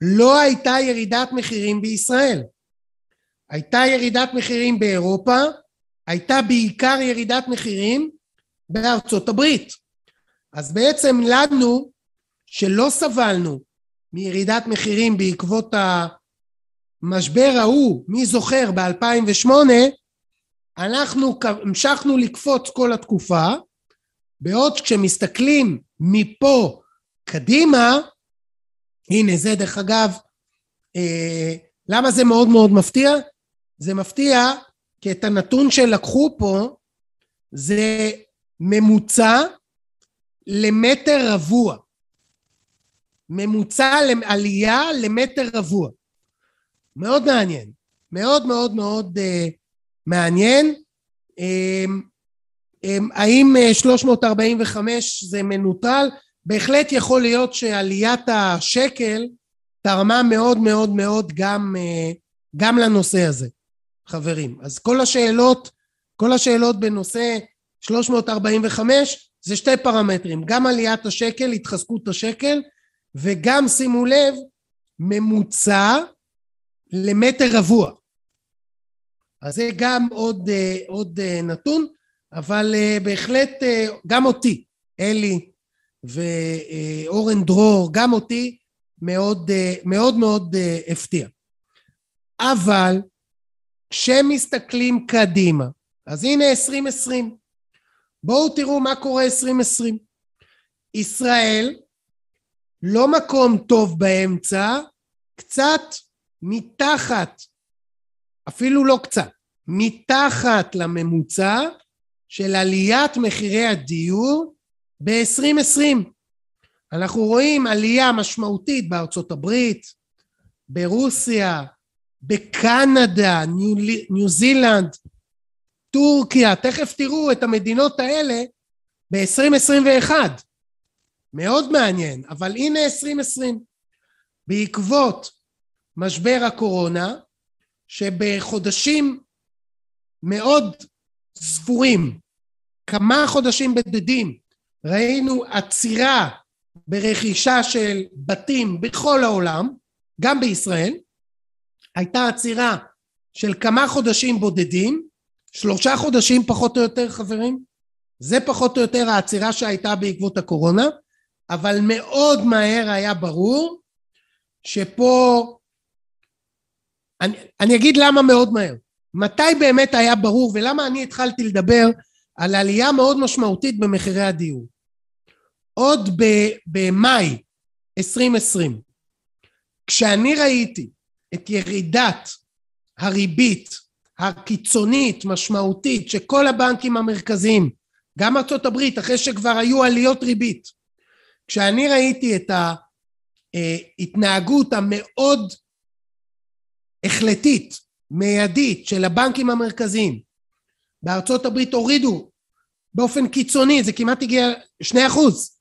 לא הייתה ירידת מחירים בישראל. הייתה ירידת מחירים באירופה, הייתה בעיקר ירידת מחירים בארצות הברית. אז בעצם לנו, שלא סבלנו מירידת מחירים בעקבות המשבר ההוא, מי זוכר, ב-אלפיים ושמונה, אנחנו המשכנו לקפוץ כל התקופה, בעוד כשמסתכלים מפה קדימה, הנה זה דרך אגב, אה, למה זה מאוד מאוד מפתיע? זה מפתיע כי את הנתון שלקחו פה, זה ממוצע למטר רבוע. ממוצע לעלייה למטר רבוע. מאוד מעניין. מאוד מאוד מאוד אה, מעניין. אה, אה, האם שלוש מאות ארבעים וחמש זה מנוטרל? בהחלט יכול להיות שעליית השקל תרמה מאוד מאוד מאוד גם, גם לנושא הזה, חברים. אז כל השאלות, כל השאלות בנושא שלוש מאות ארבעים וחמש זה שתי פרמטרים, גם עליית השקל, התחזקות השקל, וגם שימו לב, ממוצע למטר רבוע. אז זה גם עוד, עוד נתון, אבל בהחלט גם אותי, אלי, ואורן דרור, גם אותי, מאוד מאוד מאוד הפתיע. אבל כשמסתכלים קדימה, אז הנה עשרים עשרים, בואו תראו מה קורה עשרים עשרים. ישראל לא מקום טוב באמצע, קצת מתחת, אפילו לא קצת, מתחת לממוצע של עליית מחירי הדיור, ב-עשרים עשרים אנחנו רואים עלייה משמעותית בארצות הברית, ברוסיה, בקנדה, ניו, ניו זילנד, טורקיה, תכף תראו את המדינות האלה ב-עשרים עשרים ואחת. מאוד מעניין, אבל הנה עשרים עשרים. בעקבות משבר הקורונה, שבחודשים מאוד ספורים, כמה חודשים בודדים, ראינו עצירה ברכישה של בתים בכל העולם, גם בישראל, הייתה עצירה של כמה חודשים בודדים, שלושה חודשים פחות או יותר חברים, זה פחות או יותר העצירה שהייתה בעקבות הקורונה, אבל מאוד מהר היה ברור, שפה, אני, אני אגיד למה מאוד מהר, מתי באמת היה ברור ולמה אני התחלתי לדבר על עלייה מאוד משמעותית במחירי הדיור. עוד במאי עשרים עשרים, כשאני ראיתי את ירידת הריבית הקיצונית משמעותית שכל הבנקים המרכזיים, גם ארצות הברית אחרי שכבר היו עליות ריבית, כשאני ראיתי את ההתנהגות המאוד החלטית, מיידית של הבנקים המרכזיים, בארצות הברית הורידו באופן קיצוני, זה כמעט הגיע שני אחוז,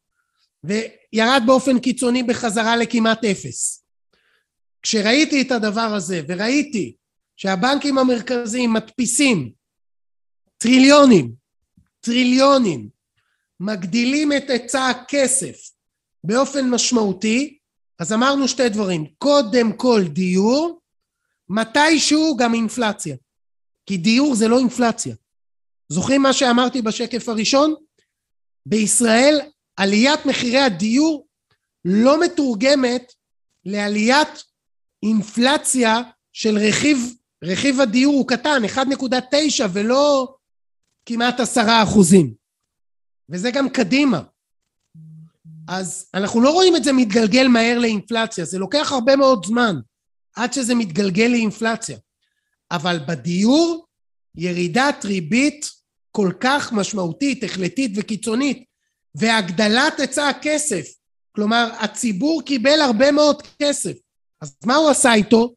וירד באופן קיצוני בחזרה לכמעט אפס. כשראיתי את הדבר הזה, וראיתי שהבנקים המרכזיים מדפיסים טריליונים, טריליונים, מגדילים את היצע הכסף באופן משמעותי, אז אמרנו שתי דברים, קודם כל דיור, מתישהו גם אינפלציה, כי דיור זה לא אינפלציה. זוכרים מה שאמרתי בשקף הראשון? בישראל עליית מחירי הדיור לא מתורגמת לעליית אינפלציה של רכיב, רכיב הדיור הוא קטן, אחת נקודה תשע ולא כמעט עשרה אחוזים. וזה גם קדימה. אז אנחנו לא רואים את זה מתגלגל מהר לאינפלציה, זה לוקח הרבה מאוד זמן עד שזה מתגלגל לאינפלציה. אבל בדיור ירידת ריבית כל כך משמעותית, החלטית וקיצונית, והגדלת היצע הכסף, כלומר הציבור קיבל הרבה מאוד כסף, אז מה הוא עשה איתו?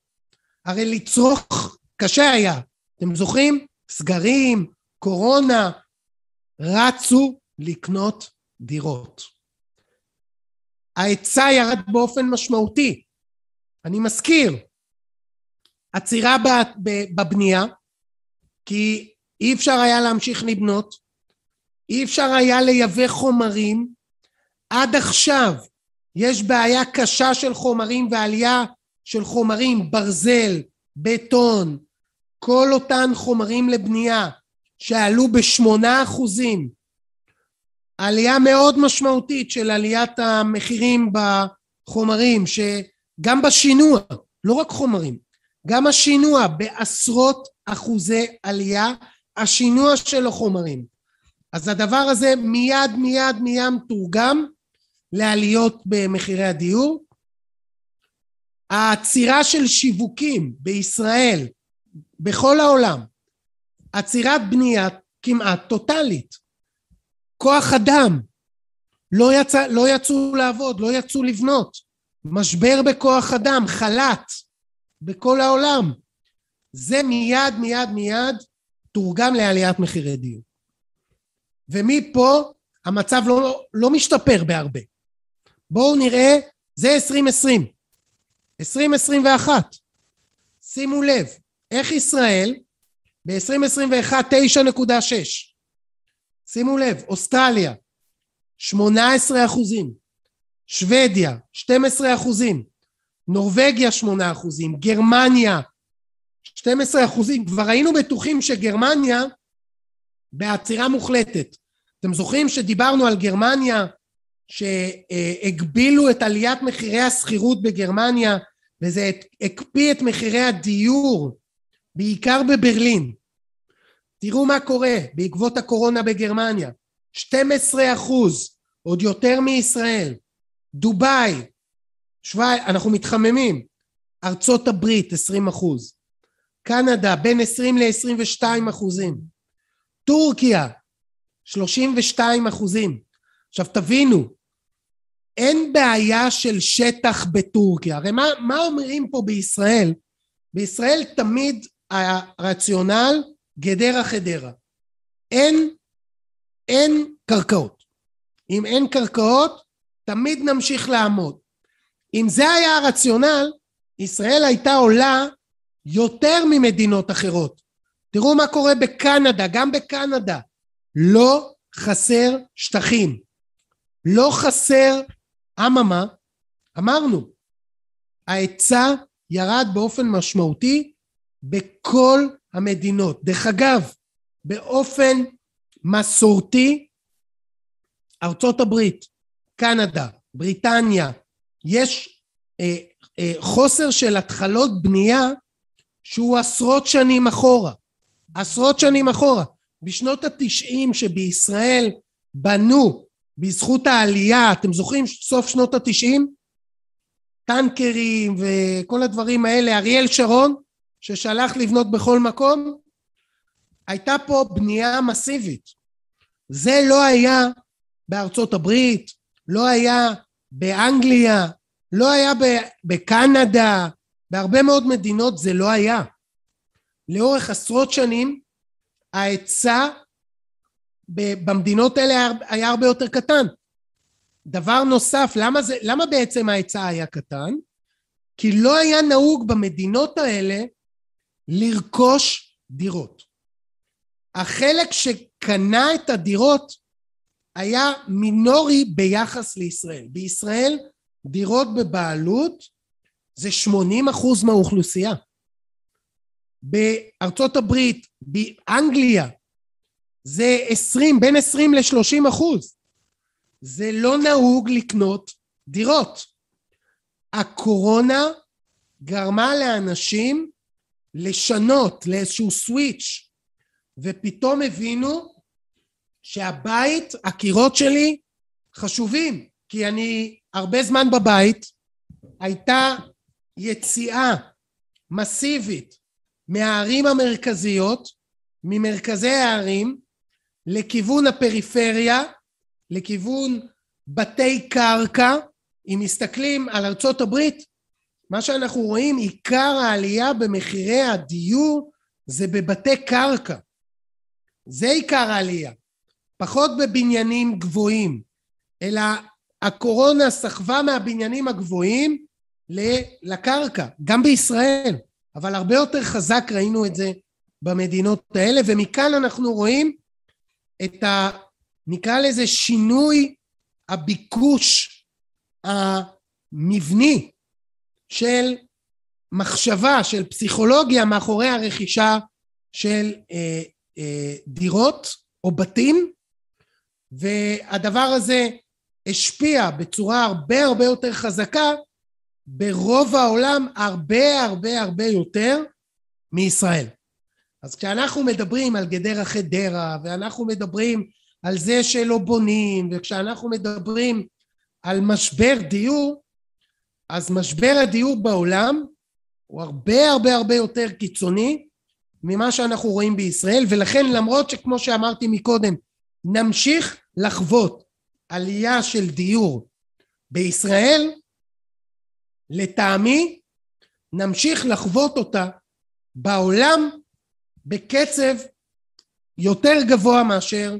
הרי לצרוך קשה היה, אתם זוכרים? סגרים, קורונה, רצו לקנות דירות. ההיצע ירד באופן משמעותי. אני מזכיר, עצירה בבנייה, כי אי אפשר היה להמשיך לבנות, אי אפשר היה לייבא חומרים, עד עכשיו יש בעיה קשה של חומרים ועלייה של חומרים, ברזל, בטון, כל אותן חומרים לבנייה שעלו בשמונה אחוזים, עלייה מאוד משמעותית של עליית המחירים בחומרים, שגם בשינוע, לא רק חומרים, גם השינוע בעשרות אחוזי עלייה, השינוע של החומרים. אז הדבר הזה מיד מיד מיד מתורגם לעליות במחירי הדיור. העצירה של שיווקים בישראל, בכל העולם, עצירת בנייה כמעט טוטלית. כוח אדם, לא יצא, לא יצאו לעבוד, לא יצאו לבנות. משבר בכוח אדם, חל"ת, בכל העולם. זה מיד מיד מיד תורגם לעליית מחירי דיור. ומפה המצב לא, לא משתפר בהרבה. בואו נראה, זה עשרים עשרים. עשרים עשרים ואחת. שימו לב, איך ישראל ב-עשרים עשרים ואחת תשע נקודה שש. שימו לב, אוסטרליה שמונה עשרה אחוזים, שוודיה שתים עשרה אחוזים, נורווגיה שמונה אחוזים, גרמניה שתים עשרה אחוזים. כבר היינו בטוחים שגרמניה בעצירה מוחלטת. אתם זוכרים שדיברנו על גרמניה, שהגבילו את עליית מחירי השכירות בגרמניה, וזה הקפיא את מחירי הדיור, בעיקר בברלין. תראו מה קורה בעקבות הקורונה בגרמניה, שתים עשרה אחוז, עוד יותר מישראל. דוביי, שווייץ, אנחנו מתחממים. ארצות הברית, עשרים אחוז. קנדה, בין עשרים ל-עשרים ושתיים אחוזים. טורקיה, שלושים ושתיים אחוזים. עכשיו תבינו, אין בעיה של שטח בטורקיה. הרי מה, מה אומרים פה בישראל? בישראל תמיד הרציונל גדרה חדרה. אין, אין קרקעות. אם אין קרקעות, תמיד נמשיך לעמוד. אם זה היה הרציונל, ישראל הייתה עולה יותר ממדינות אחרות. תראו מה קורה בקנדה, גם בקנדה. לא חסר שטחים. לא חסר אממה. אמרנו, ההיצע ירד באופן משמעותי בכל המדינות. דרך אגב, באופן מסורתי, ארצות הברית, קנדה, בריטניה, יש אה, אה, חוסר של התחלות בנייה שהוא עשרות שנים אחורה. עשרות שנים אחורה. בשנות התשעים שבישראל בנו בזכות העלייה, אתם זוכרים סוף שנות התשעים? טנקרים וכל הדברים האלה, אריאל שרון, ששלח לבנות בכל מקום, הייתה פה בנייה מסיבית. זה לא היה בארצות הברית, לא היה באנגליה, לא היה בקנדה, בהרבה מאוד מדינות זה לא היה. לאורך עשרות שנים, ההיצע במדינות האלה היה הרבה יותר קטן. דבר נוסף, למה, זה, למה בעצם ההיצע היה קטן? כי לא היה נהוג במדינות האלה לרכוש דירות. החלק שקנה את הדירות היה מינורי ביחס לישראל. בישראל דירות בבעלות זה שמונים אחוז מהאוכלוסייה. בארצות הברית, באנגליה, זה עשרים, בין עשרים ל-שלושים אחוז. זה לא נהוג לקנות דירות. הקורונה גרמה לאנשים לשנות לאיזשהו סוויץ', ופתאום הבינו שהבית, הקירות שלי חשובים, כי אני הרבה זמן בבית, הייתה יציאה מסיבית מהערים המרכזיות, ממרכזי הערים, לכיוון הפריפריה, לכיוון בתי קרקע. אם מסתכלים על ארצות הברית, מה שאנחנו רואים, עיקר העלייה במחירי הדיור, זה בבתי קרקע. זה עיקר העלייה. פחות בבניינים גבוהים, אלא הקורונה סחבה מהבניינים הגבוהים לקרקע, גם בישראל, אבל הרבה יותר חזק ראינו את זה במדינות האלה, ומכאן אנחנו רואים את ה... נקרא לזה שינוי הביקוש המבני של מחשבה, של פסיכולוגיה מאחורי הרכישה של אה, אה, דירות או בתים, והדבר הזה השפיע בצורה הרבה הרבה יותר חזקה ברוב העולם, הרבה הרבה הרבה יותר מישראל. אז כשאנחנו מדברים על גדר החדרה, ואנחנו מדברים על זה שלא בונים, וכשאנחנו מדברים על משבר דיור, אז משבר הדיור בעולם הוא הרבה הרבה הרבה יותר קיצוני ממה שאנחנו רואים בישראל, ולכן למרות שכמו שאמרתי מקודם, נמשיך לחוות עלייה של דיור בישראל, לטעמי נמשיך לחוות אותה בעולם בקצב יותר גבוה מאשר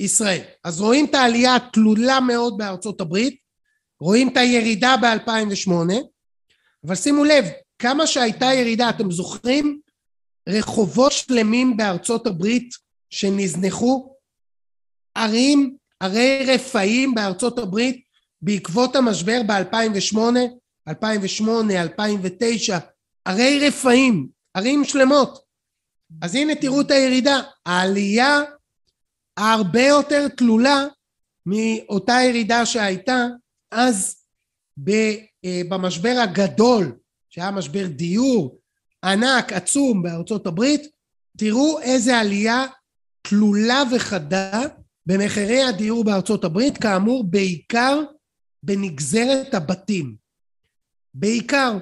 ישראל. אז רואים את העלייה התלולה מאוד בארצות הברית, רואים את הירידה ב-אלפיים ושמונה, אבל שימו לב, כמה שהייתה ירידה, אתם זוכרים? רחובות שלמים בארצות הברית שנזנחו, ערים, ערי רפאים בארצות הברית, בעקבות המשבר ב-אלפיים ושמונה, אלפיים ושמונה, אלפיים ותשע, ערי רפאים, ערים שלמות. אז הנה תראו את הירידה, העלייה הרבה יותר תלולה מאותה ירידה שהייתה אז במשבר הגדול, שהיה משבר דיור ענק עצום בארצות הברית. תראו איזה עלייה תלולה וחדה במחירי הדיור בארצות הברית, כאמור בעיקר בנגזרת הבתים, בעיקר.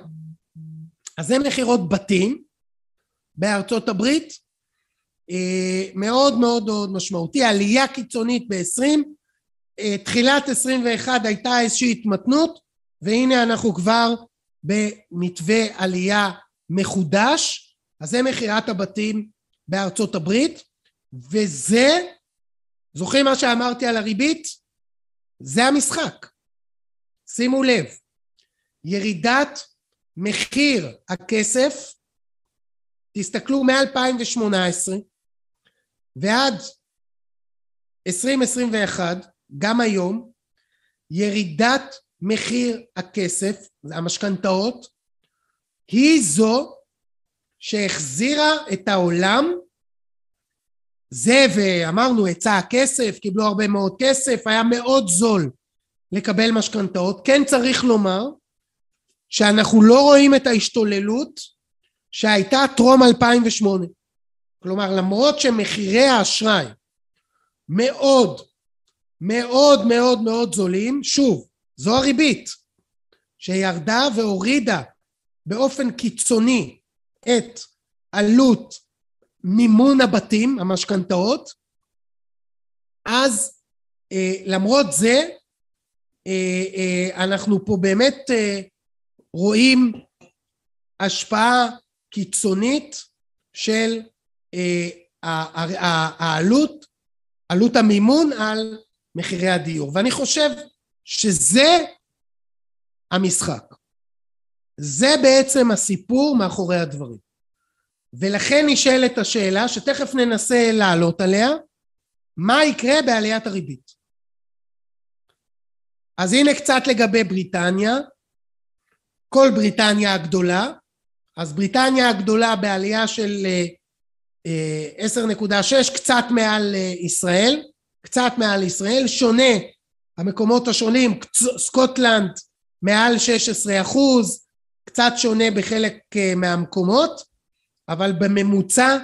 אז זה מחירות בתים בארצות הברית, מאוד מאוד מאוד משמעותי, עלייה קיצונית ב-עשרים, תחילת עשרים ואחת הייתה איזושהי התמתנות, והנה אנחנו כבר במתווה עלייה מחודש. אז זה מחירת הבתים בארצות הברית, וזה, זוכרים מה שאמרתי על הריבית? זה המשחק. שימו לב, ירידת מחיר הכסף, תסתכלו מ-אלפיים ושמונה עשרה, ועד עשרים עשרים ואחת, גם היום, ירידת מחיר הכסף, המשכנתאות, היא זו שהחזירה את העולם. זה, ואמרנו, היצע הכסף, קיבלו הרבה מאוד כסף, היה מאוד זול לקבל משכנתאות. כן צריך לומר שאנחנו לא רואים את ההשתוללות שהייתה טרום אלפיים ושמונה. כלומר, למרות שמחירי האשראי מאוד, מאוד, מאוד, מאוד זולים, שוב, זו הריבית שירדה והורידה באופן קיצוני את עלות מימון הבתים, המשכנתאות, אז אה, למרות זה, אה, אה, אנחנו פה באמת אה, רואים השפעה קיצונית של אה, העלות, עלות המימון על מחירי הדיור. ואני חושב שזה המשחק. זה בעצם הסיפור מאחורי הדברים. ולכן נשאלת השאלה, שתכף ננסה לעלות עליה, מה יקרה בעליית הריבית? אז הנה קצת לגבי בריטניה, כל בריטניה הגדולה, אז בריטניה הגדולה בעלייה של עשר נקודה שש, קצת מעל ישראל, קצת מעל ישראל, שונה המקומות השונים, סקוטלנד מעל שישה עשר אחוז, קצת שונה בחלק מהמקומות, אבל בממוצע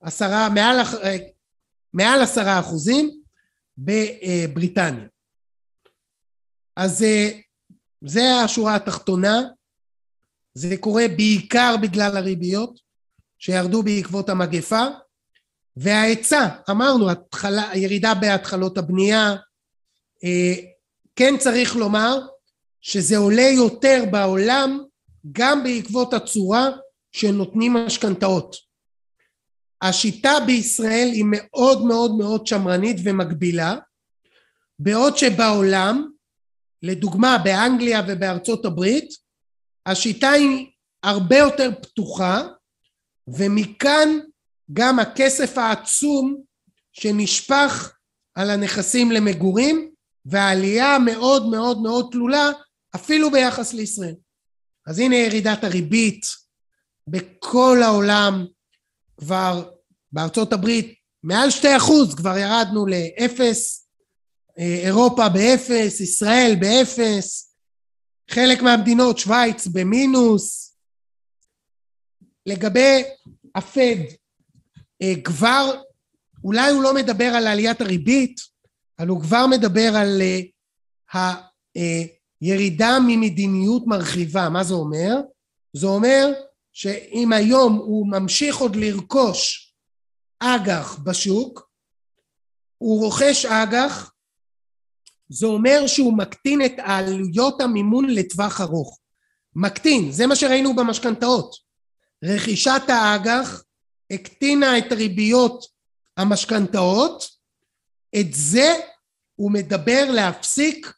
עשרה, מעל, מעל עשרה אחוזים בבריטניה. אז זה השורה התחתונה, זה קורה בעיקר בגלל הריביות, שירדו בעקבות המגפה, וההיצע, אמרנו, התחלה, הירידה בהתחלות הבנייה, כן צריך לומר שזה עולה יותר בעולם, גם בעקבות הצורה שנותנים משכנתאות. השיטה בישראל היא מאוד מאוד מאוד שמרנית ומגבילה, בעוד שבעולם, לדוגמה באנגליה ובארצות הברית, השיטה היא הרבה יותר פתוחה, ומכאן גם הכסף העצום שנשפך על הנכסים למגורים, והעלייה מאוד מאוד מאוד תלולה, אפילו ביחס לישראל. אז הנה ירידת הריבית בכל העולם, כבר בארצות הברית, מעל שתי אחוז, כבר ירדנו לאפס, אירופה באפס, ישראל באפס, חלק מהמדינות, שוויץ במינוס. לגבי הפד, כבר, אולי הוא לא מדבר על עליית הריבית, אבל הוא כבר מדבר על הירידה ממדיניות מרחיבה. מה זה אומר? זה אומר שאם היום הוא ממשיך עוד לרכוש אג"ח בשוק, הוא רוכש אג"ח, זה אומר שהוא מקטין את עלויות המימון לטווח ארוך. מקטין, זה מה שראינו במשכנתאות. רכישת האג"ח הקטינה את ריביות המשכנתאות, את זה הוא מדבר להפסיק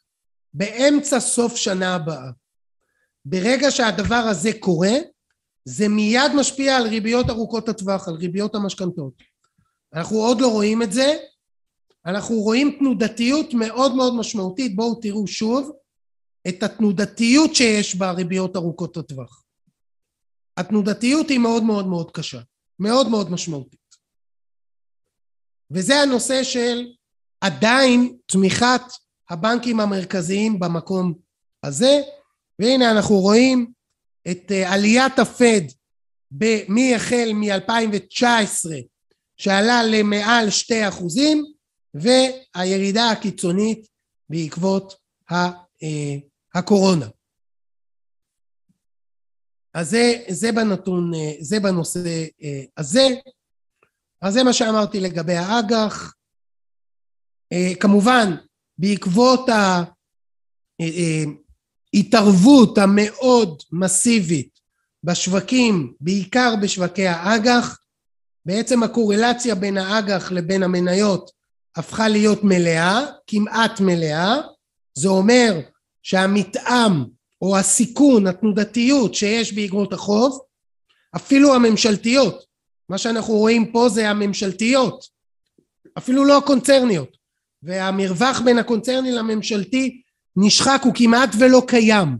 באמצע סוף שנה הבאה. ברגע שהדבר הזה קורה, זה מיד משפיע על ריביות ארוכות הטווח, על ריביות המשכנתאות. אנחנו עוד לא רואים את זה, אנחנו רואים תנודתיות מאוד מאוד משמעותית, בואו תראו שוב את התנודתיות שיש בה ריביות ארוכות הטווח. התנודתיות היא מאוד מאוד מאוד קשה, מאוד מאוד משמעותית. וזה הנושא של עדיין תמיכת הבנקים המרכזיים במקום הזה, והנה אנחנו רואים את עליית הפד, מי החל מ-אלפיים תשע עשרה, שעלה למעל שתי אחוזים, והירידה הקיצונית בעקבות הקורונה. אז זה, זה בנתון, זה בנושא הזה. אז זה מה שאמרתי לגבי האג"ח. כמובן, בעקבות ההתערבות המאוד מסיבית בשווקים, בעיקר בשווקי האג"ח, בעצם הקורלציה בין האג"ח לבין המניות הפכה להיות מלאה, כמעט מלאה. זה אומר שהמתאם או הסיכון, התנודתיות שיש באגרות החוב, אפילו הממשלתיות, מה שאנחנו רואים פה זה הממשלתיות, אפילו לא הקונצרניות, והמרווח בין הקונצרני לממשלתי נשחק, הוא כמעט ולא קיים,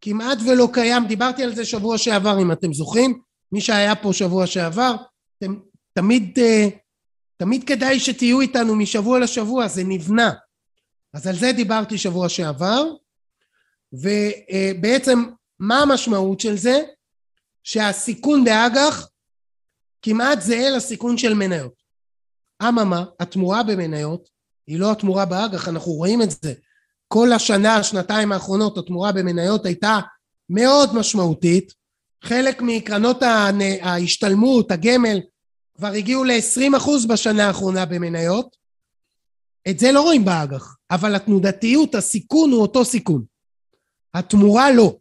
כמעט ולא קיים, דיברתי על זה שבוע שעבר אם אתם זוכרים, מי שהיה פה שבוע שעבר, אתם תמיד... תמיד כדאי שתהיו איתנו משבוע לשבוע, זה נבנה. אז על זה דיברתי שבוע שעבר, ובעצם מה המשמעות של זה? שהסיכון באג"ח כמעט זהה לסיכון של מניות. אממה, התמורה במניות היא לא התמורה באג"ח, אנחנו רואים את זה. כל השנה, שנתיים האחרונות, התמורה במניות הייתה מאוד משמעותית, חלק מקרנות ההשתלמות, הגמל, כבר הגיעו ל-עשרים אחוז בשנה האחרונה במניות, את זה לא רואים באג"ח, אבל התנודתיות, הסיכון הוא אותו סיכון, התמורה לא.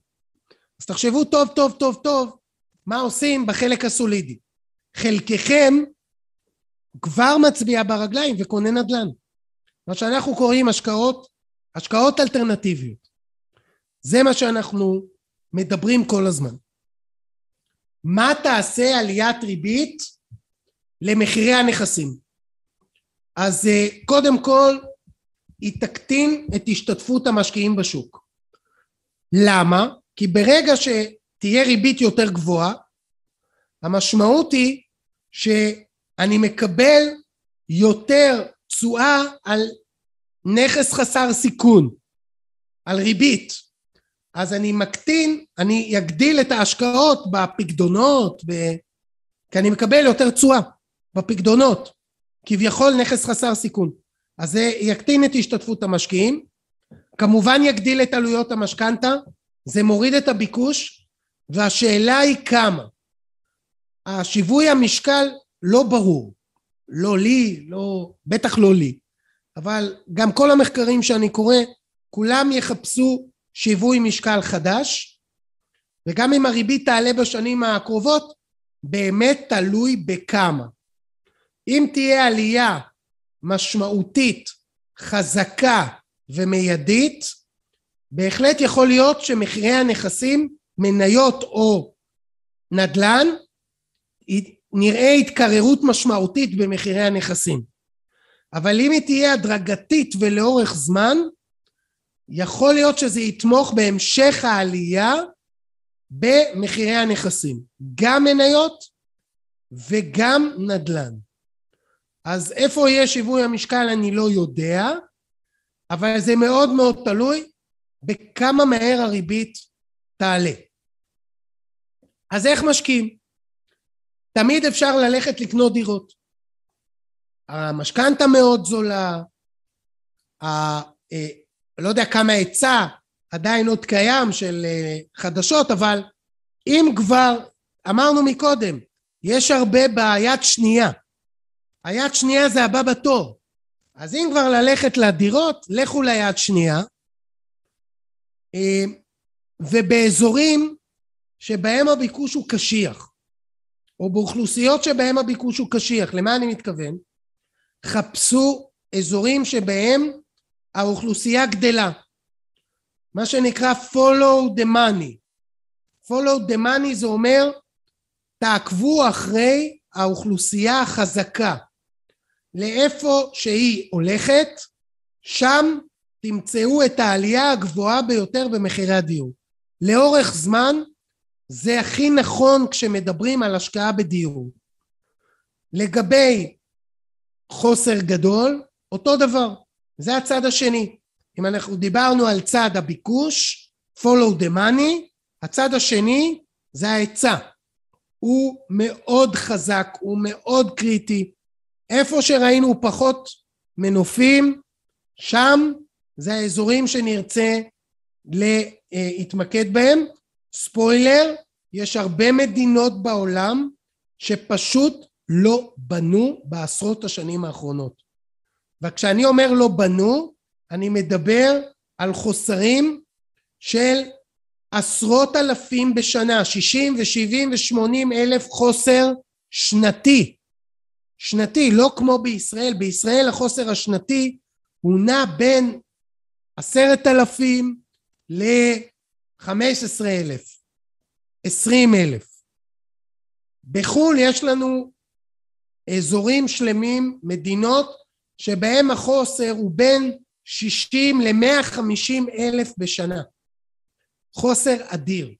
אז תחשבו טוב טוב טוב טוב, מה עושים בחלק הסולידי? חלקכם כבר מצביע ברגליים וקונה נדל"ן, מה שאנחנו קוראים השקעות, השקעות אלטרנטיביות, זה מה שאנחנו מדברים כל הזמן. מה תעשה עליית ריבית? למחירי הנכסים. אז קודם כל, היא תקטין את השתתפות המשקיעים בשוק. למה? כי ברגע שתהיה ריבית יותר גבוהה, המשמעות היא שאני מקבל יותר תשואה על נכס חסר סיכון, על ריבית. אז אני מקטין, אני אגדיל את ההשקעות בפקדונות, כי אני מקבל יותר תשואה. בפקדונות, כביכול נכס חסר סיכון, אז זה יקטין את השתתפות המשקיעים, כמובן יגדיל את עלויות המשכנתה, זה מוריד את הביקוש, והשאלה היא כמה. השיווי המשקל לא ברור, לא לי, לא, בטח לא לי, אבל גם כל המחקרים שאני קורא, כולם יחפשו שיווי משקל חדש, וגם אם הריבית תעלה בשנים הקרובות, באמת תלוי בכמה. אם תהיה עלייה משמעותית חזקה ומיידית, בהחלט יכול להיות שמחירי הנכסים, מניות או נדלן, נראה התקררות משמעותית במחירי הנכסים. אבל אם היא תהיה הדרגתית ולאורך זמן, יכול להיות שזה יתמוך בהמשך העלייה במחירי הנכסים, גם מניות וגם נדלן. אז איפה יהיה שיווי המשקל אני לא יודע, אבל זה מאוד מאוד תלוי בכמה מהר הריבית תעלה. אז איך משקיעים? תמיד אפשר ללכת לקנות דירות. המשכנתא מאוד זולה, ה... לא יודע כמה היצע עדיין עוד קיים של חדשות, אבל אם כבר, אמרנו מקודם, יש הרבה בעיית שנייה. היד שנייה זה הבא בתור. אז אם כבר ללכת לדירות, לכו ליד שנייה, ובאזורים שבהם הביקוש הוא קשיח, או באוכלוסיות שבהם הביקוש הוא קשיח, למה אני מתכוון? חפשו אזורים שבהם האוכלוסייה גדלה. מה שנקרא follow the money. follow the money זה אומר, תעקבו אחרי האוכלוסייה החזקה. לאיפה שהיא הולכת, שם תמצאו את העלייה הגבוהה ביותר במחירי הדיור. לאורך זמן, זה הכי נכון כשמדברים על השקעה בדיור. לגבי חוסר גדול, אותו דבר. זה הצד השני. אם אנחנו דיברנו על צד הביקוש, follow the money, הצד השני זה ההיצע. הוא מאוד חזק, הוא מאוד קריטי. איפה שראינו פחות מנופים, שם זה האזורים שנרצה להתמקד בהם. ספוילר, יש הרבה מדינות בעולם שפשוט לא בנו בעשרות השנים האחרונות. וכשאני אומר לא בנו, אני מדבר על חוסרים של עשרות אלפים בשנה, שישים ושבעים ושמונים אלף חוסר שנתי. שנתי, לא כמו בישראל. בישראל החוסר השנתי הוא נע בין עשרת אלפים לחמש עשרה אלף, עשרים אלף. בחול יש לנו אזורים שלמים, מדינות, שבהם החוסר הוא בין שישים למאה חמישים אלף בשנה. חוסר אדיר,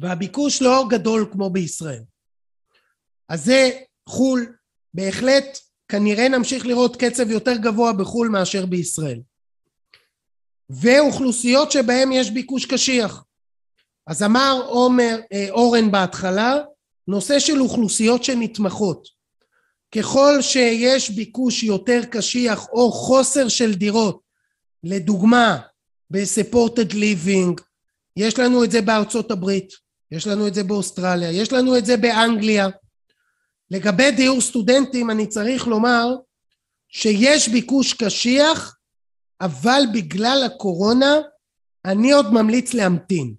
והביקוש לא גדול כמו בישראל. אז זה חול, בהחלט כנראה נמשיך לראות קצב יותר גבוה בחול מאשר בישראל. ואוכלוסיות שבהם יש ביקוש קשיח. אז אמר עומר, אורן בהתחלה, נושא של אוכלוסיות שנתמכות. ככל שיש ביקוש יותר קשיח או חוסר של דירות, לדוגמה, ב-supported living, יש לנו את זה בארצות הברית, יש לנו את זה באוסטרליה, יש לנו את זה באנגליה. לגבי דיור סטודנטים, אני צריך לומר שיש ביקוש קשיח, אבל בגלל הקורונה, אני עוד ממליץ להמתין.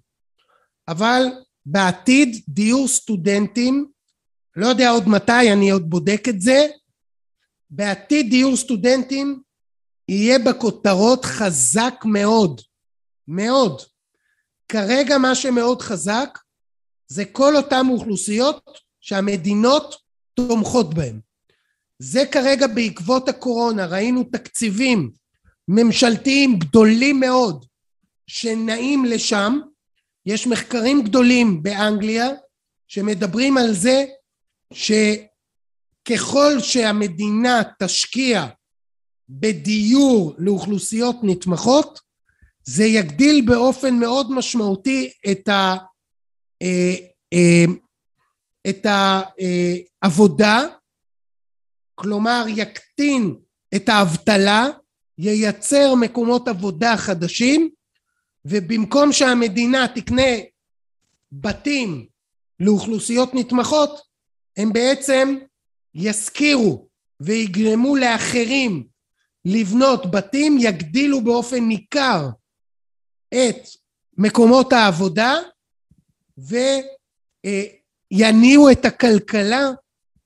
אבל בעתיד דיור סטודנטים, לא יודע עוד מתי, אני עוד בודק את זה, בעתיד דיור סטודנטים יהיה בכותרות חזק מאוד, מאוד. כרגע מה שמאוד חזק, זה כל אותם אוכלוסיות שהמדינות תומכות בהן. זה כרגע בעקבות הקורונה, ראינו תקציבים ממשלתיים גדולים מאוד, שנעים לשם, יש מחקרים גדולים באנגליה, שמדברים על זה, שככל שהמדינה תשקיע בדיור לאוכלוסיות נתמכות, זה יגדיל באופן מאוד משמעותי את ה את העבודה, כלומר יקטין את האבטלה, ייצר מקומות עבודה חדשים, ובמקום שהמדינה תקנה בתים לאוכלוסיות נתמכות, הם בעצם ישכירו ויגרמו לאחרים לבנות בתים, יגדילו באופן ניכר את מקומות העבודה, ויניעו את הכלכלה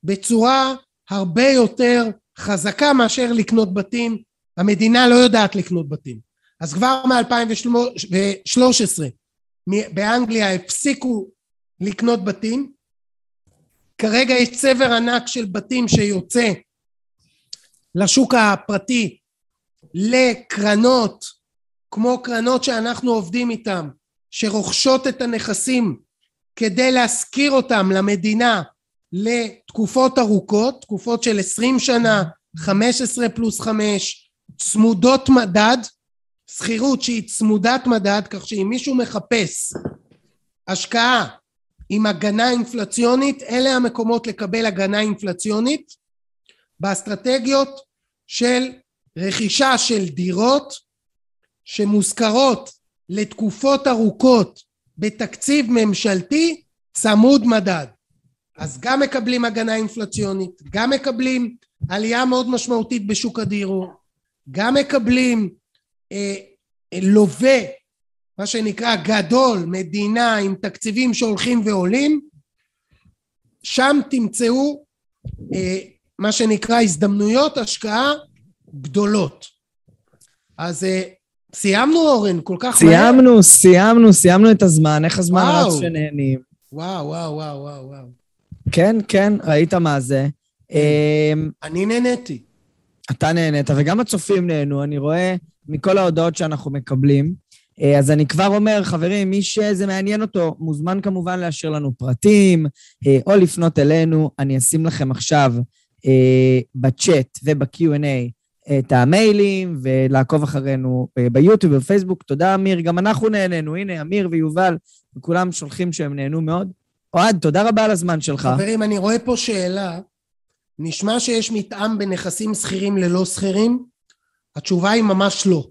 בצורה הרבה יותר חזקה מאשר לקנות בתים המדינה לא יודעת לקנות בתים. אז כבר מ-אלפיים ושלוש עשרה באנגליה הפסיקו לקנות בתים, כרגע יש צבר ענק של בתים שיוצא לשוק הפרטי, לקרנות, כמו קרנות שאנחנו עובדים איתם, שרוכשות את הנכסים כדי להשכיר אותם למדינה לתקופות ארוכות, תקופות של עשרים שנה, חמש עשרה פלוס חמש, צמודות מדד, שכירות שהיא צמודת מדד, כך שאם מישהו מחפש השקעה עם הגנה אינפלציונית, אלה המקומות לקבל הגנה אינפלציונית, באסטרטגיות של רכישה של דירות שמוזכרות לתקופות ארוכות בתקציב ממשלתי צמוד מדד. אז גם מקבלים הגנה אינפלציונית, גם מקבלים עלייה מאוד משמעותית בשוק הדירות, גם מקבלים אה, לווה, מה שנקרא גדול, מדינה עם תקציבים שהולכים ועולים, שם תמצאו אה, מה שנקרא הזדמנויות השקעה גדולות. אז אה, סיימנו אורן, כל כך סיימנו, מה... סיימנו, סיימנו את הזמן, איך הזמן רץ שנהנים. וואו, וואו, וואו, וואו, וואו. כן, כן, ראית מה זה. אני נהניתי. אתה נהנית, וגם הצופים נהנו, אני רואה מכל ההודעות שאנחנו מקבלים. אז אני כבר אומר, חברים, מי שזה מעניין אותו, מוזמן כמובן להשאיר לנו פרטים, או לפנות אלינו. אני אשים לכם עכשיו בצ'אט וב-קיו אנד איי את המיילים, ולעקוב אחרינו ביוטיוב ובפייסבוק. תודה, אמיר, גם אנחנו נהנינו. הנה, אמיר ויובל, וכולם שולחים שהם נהנו מאוד. אוהד, תודה רבה על הזמן שלך. חברים, אני רואה פה שאלה, נשמע שיש מתאם בנכסים סחירים ללא סחירים? התשובה היא ממש לא.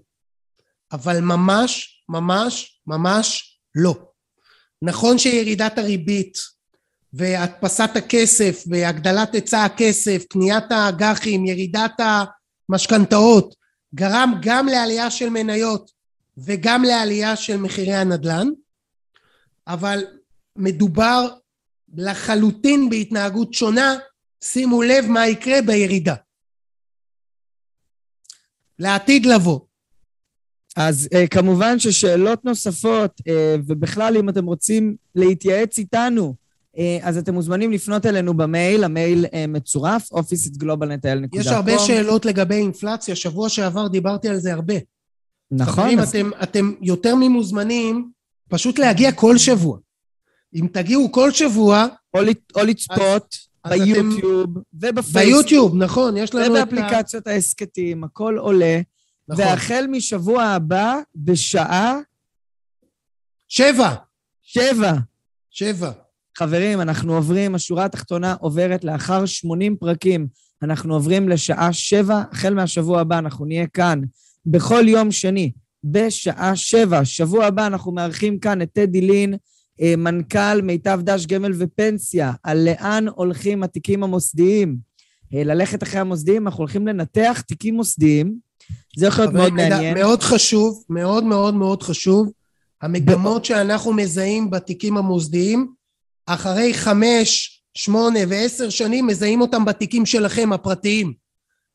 אבל ממש, ממש, ממש לא. נכון שירידת הריבית, והדפסת הכסף, והגדלת היצע הכסף, קניית האג"חים, ירידת המשכנתאות, גרם גם לעלייה של מניות, וגם לעלייה של מחירי הנדל"ן, אבל מדובר לחלוטין בהתנהגות שונה. שימו לב מה יקרה בירידה. לעתיד לבוא. אז uh, כמובן ששאלות נוספות, uh, ובכלל אם אתם רוצים להתייעץ איתנו, uh, אז אתם מוזמנים לפנות אלינו במייל, המייל uh, מצורף, office at global dot net dot com. יש הרבה שאלות לגבי אינפלציה, שבוע שעבר דיברתי על זה הרבה. נכון. חברים, אז... אתם, אתם יותר ממוזמנים פשוט להגיע כל שבוע. אם תגיעו כל שבוע... או, לת, או לצפות אז, ביוטיוב אז אתם, ובפייסבוק. ביוטיוב, נכון, יש לנו... ובאפליקציות ה... העסקתיים, הכל עולה. נכון. והחל משבוע הבא, בשעה... שבע. שבע. שבע. חברים, אנחנו עוברים, השורה התחתונה עוברת לאחר שמונים פרקים. אנחנו עוברים לשעה שבע, החל מהשבוע הבא אנחנו נהיה כאן. בכל יום שני, בשעה שבע, שבוע הבא אנחנו מארחים כאן את טדי לין, מנכ"ל מיטב דש גמל ופנסיה, על לאן הולכים התיקים המוסדיים. ללכת אחרי המוסדיים, אנחנו הולכים לנתח תיקים מוסדיים. זה יכול להיות מאוד מעניין. מאוד חשוב, מאוד מאוד מאוד חשוב, המגמות שאנחנו מזהים בתיקים המוסדיים, אחרי חמש, שמונה ועשר שנים, מזהים אותם בתיקים שלכם, הפרטיים.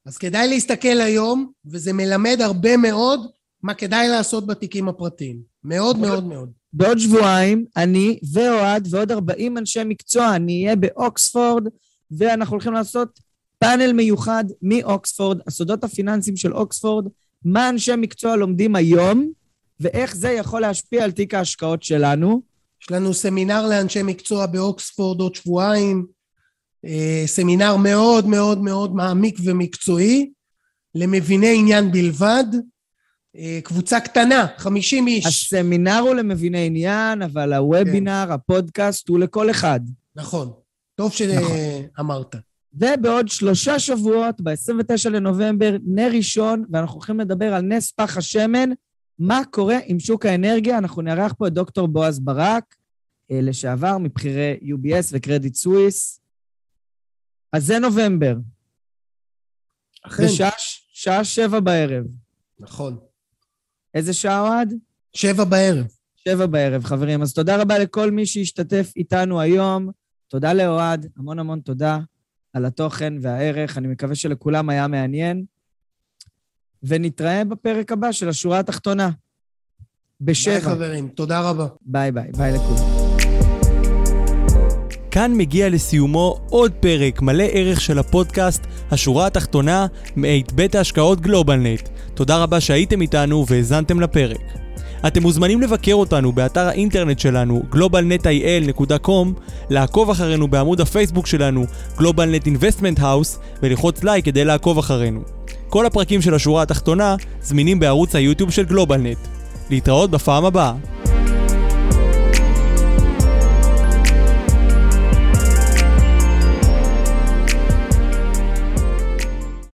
אז כדאי להסתכל היום, וזה מלמד הרבה מאוד, מה כדאי לעשות בתיקים הפרטיים. מאוד מאוד מאוד. בעוד שבועיים, אני ואוהד ועוד ארבעים אנשי מקצוע, אני אהיה באוקספורד, ואנחנו הולכים לעשות פאנל מיוחד מאוקספורד, הסודות הפיננסיים של אוקספורד, מה אנשי מקצוע לומדים היום, ואיך זה יכול להשפיע על תיק ההשקעות שלנו. יש לנו סמינר לאנשי מקצוע באוקספורד עוד שבועיים, סמינר מאוד מאוד מאוד מעמיק ומקצועי, למביני עניין בלבד, קבוצה קטנה, חמישים איש. הסמינר הוא למביני עניין, אבל הוובינר, הפודקאסט, הוא לכל אחד. נכון. טוב שאמרת. ובעוד שלושה שבועות, ב-עשרים ותשעה לנובמבר, נר ראשון, ואנחנו הולכים לדבר על נס פח השמן, מה קורה עם שוק האנרגיה. אנחנו נערך פה את דוקטור בועז ברק, לשעבר מבחירי יו בי אס וקרדיט סוויס. אז זה נובמבר. בשעה שבע בערב. נכון. איזה שעה עוד? שבע בערב. שבע בערב, חברים. אז תודה רבה לכל מי שהשתתף איתנו היום. תודה לאוהד, המון המון תודה על התוכן והערך. אני מקווה שלכולם היה מעניין. ונתראה בפרק הבא של השורה התחתונה. בשבע. ביי חברים, תודה רבה. ביי ביי, ביי לכולם. כאן מגיע לסיומו עוד פרק מלא ערך של הפודקאסט, השורה התחתונה, מאת בית ההשקעות גלובלנט. תודה רבה שהייתם איתנו והזנתם לפרק. אתם מוזמנים לבקר אותנו באתר האינטרנט שלנו, גלובל נט איי אל נקודה קום, לעקוב אחרינו בעמוד הפייסבוק שלנו, GlobalNet Investment House, ולחוץ לייק כדי לעקוב אחרינו. כל הפרקים של השורה התחתונה זמינים בערוץ היוטיוב של גלובלנט. להתראות בפעם הבאה.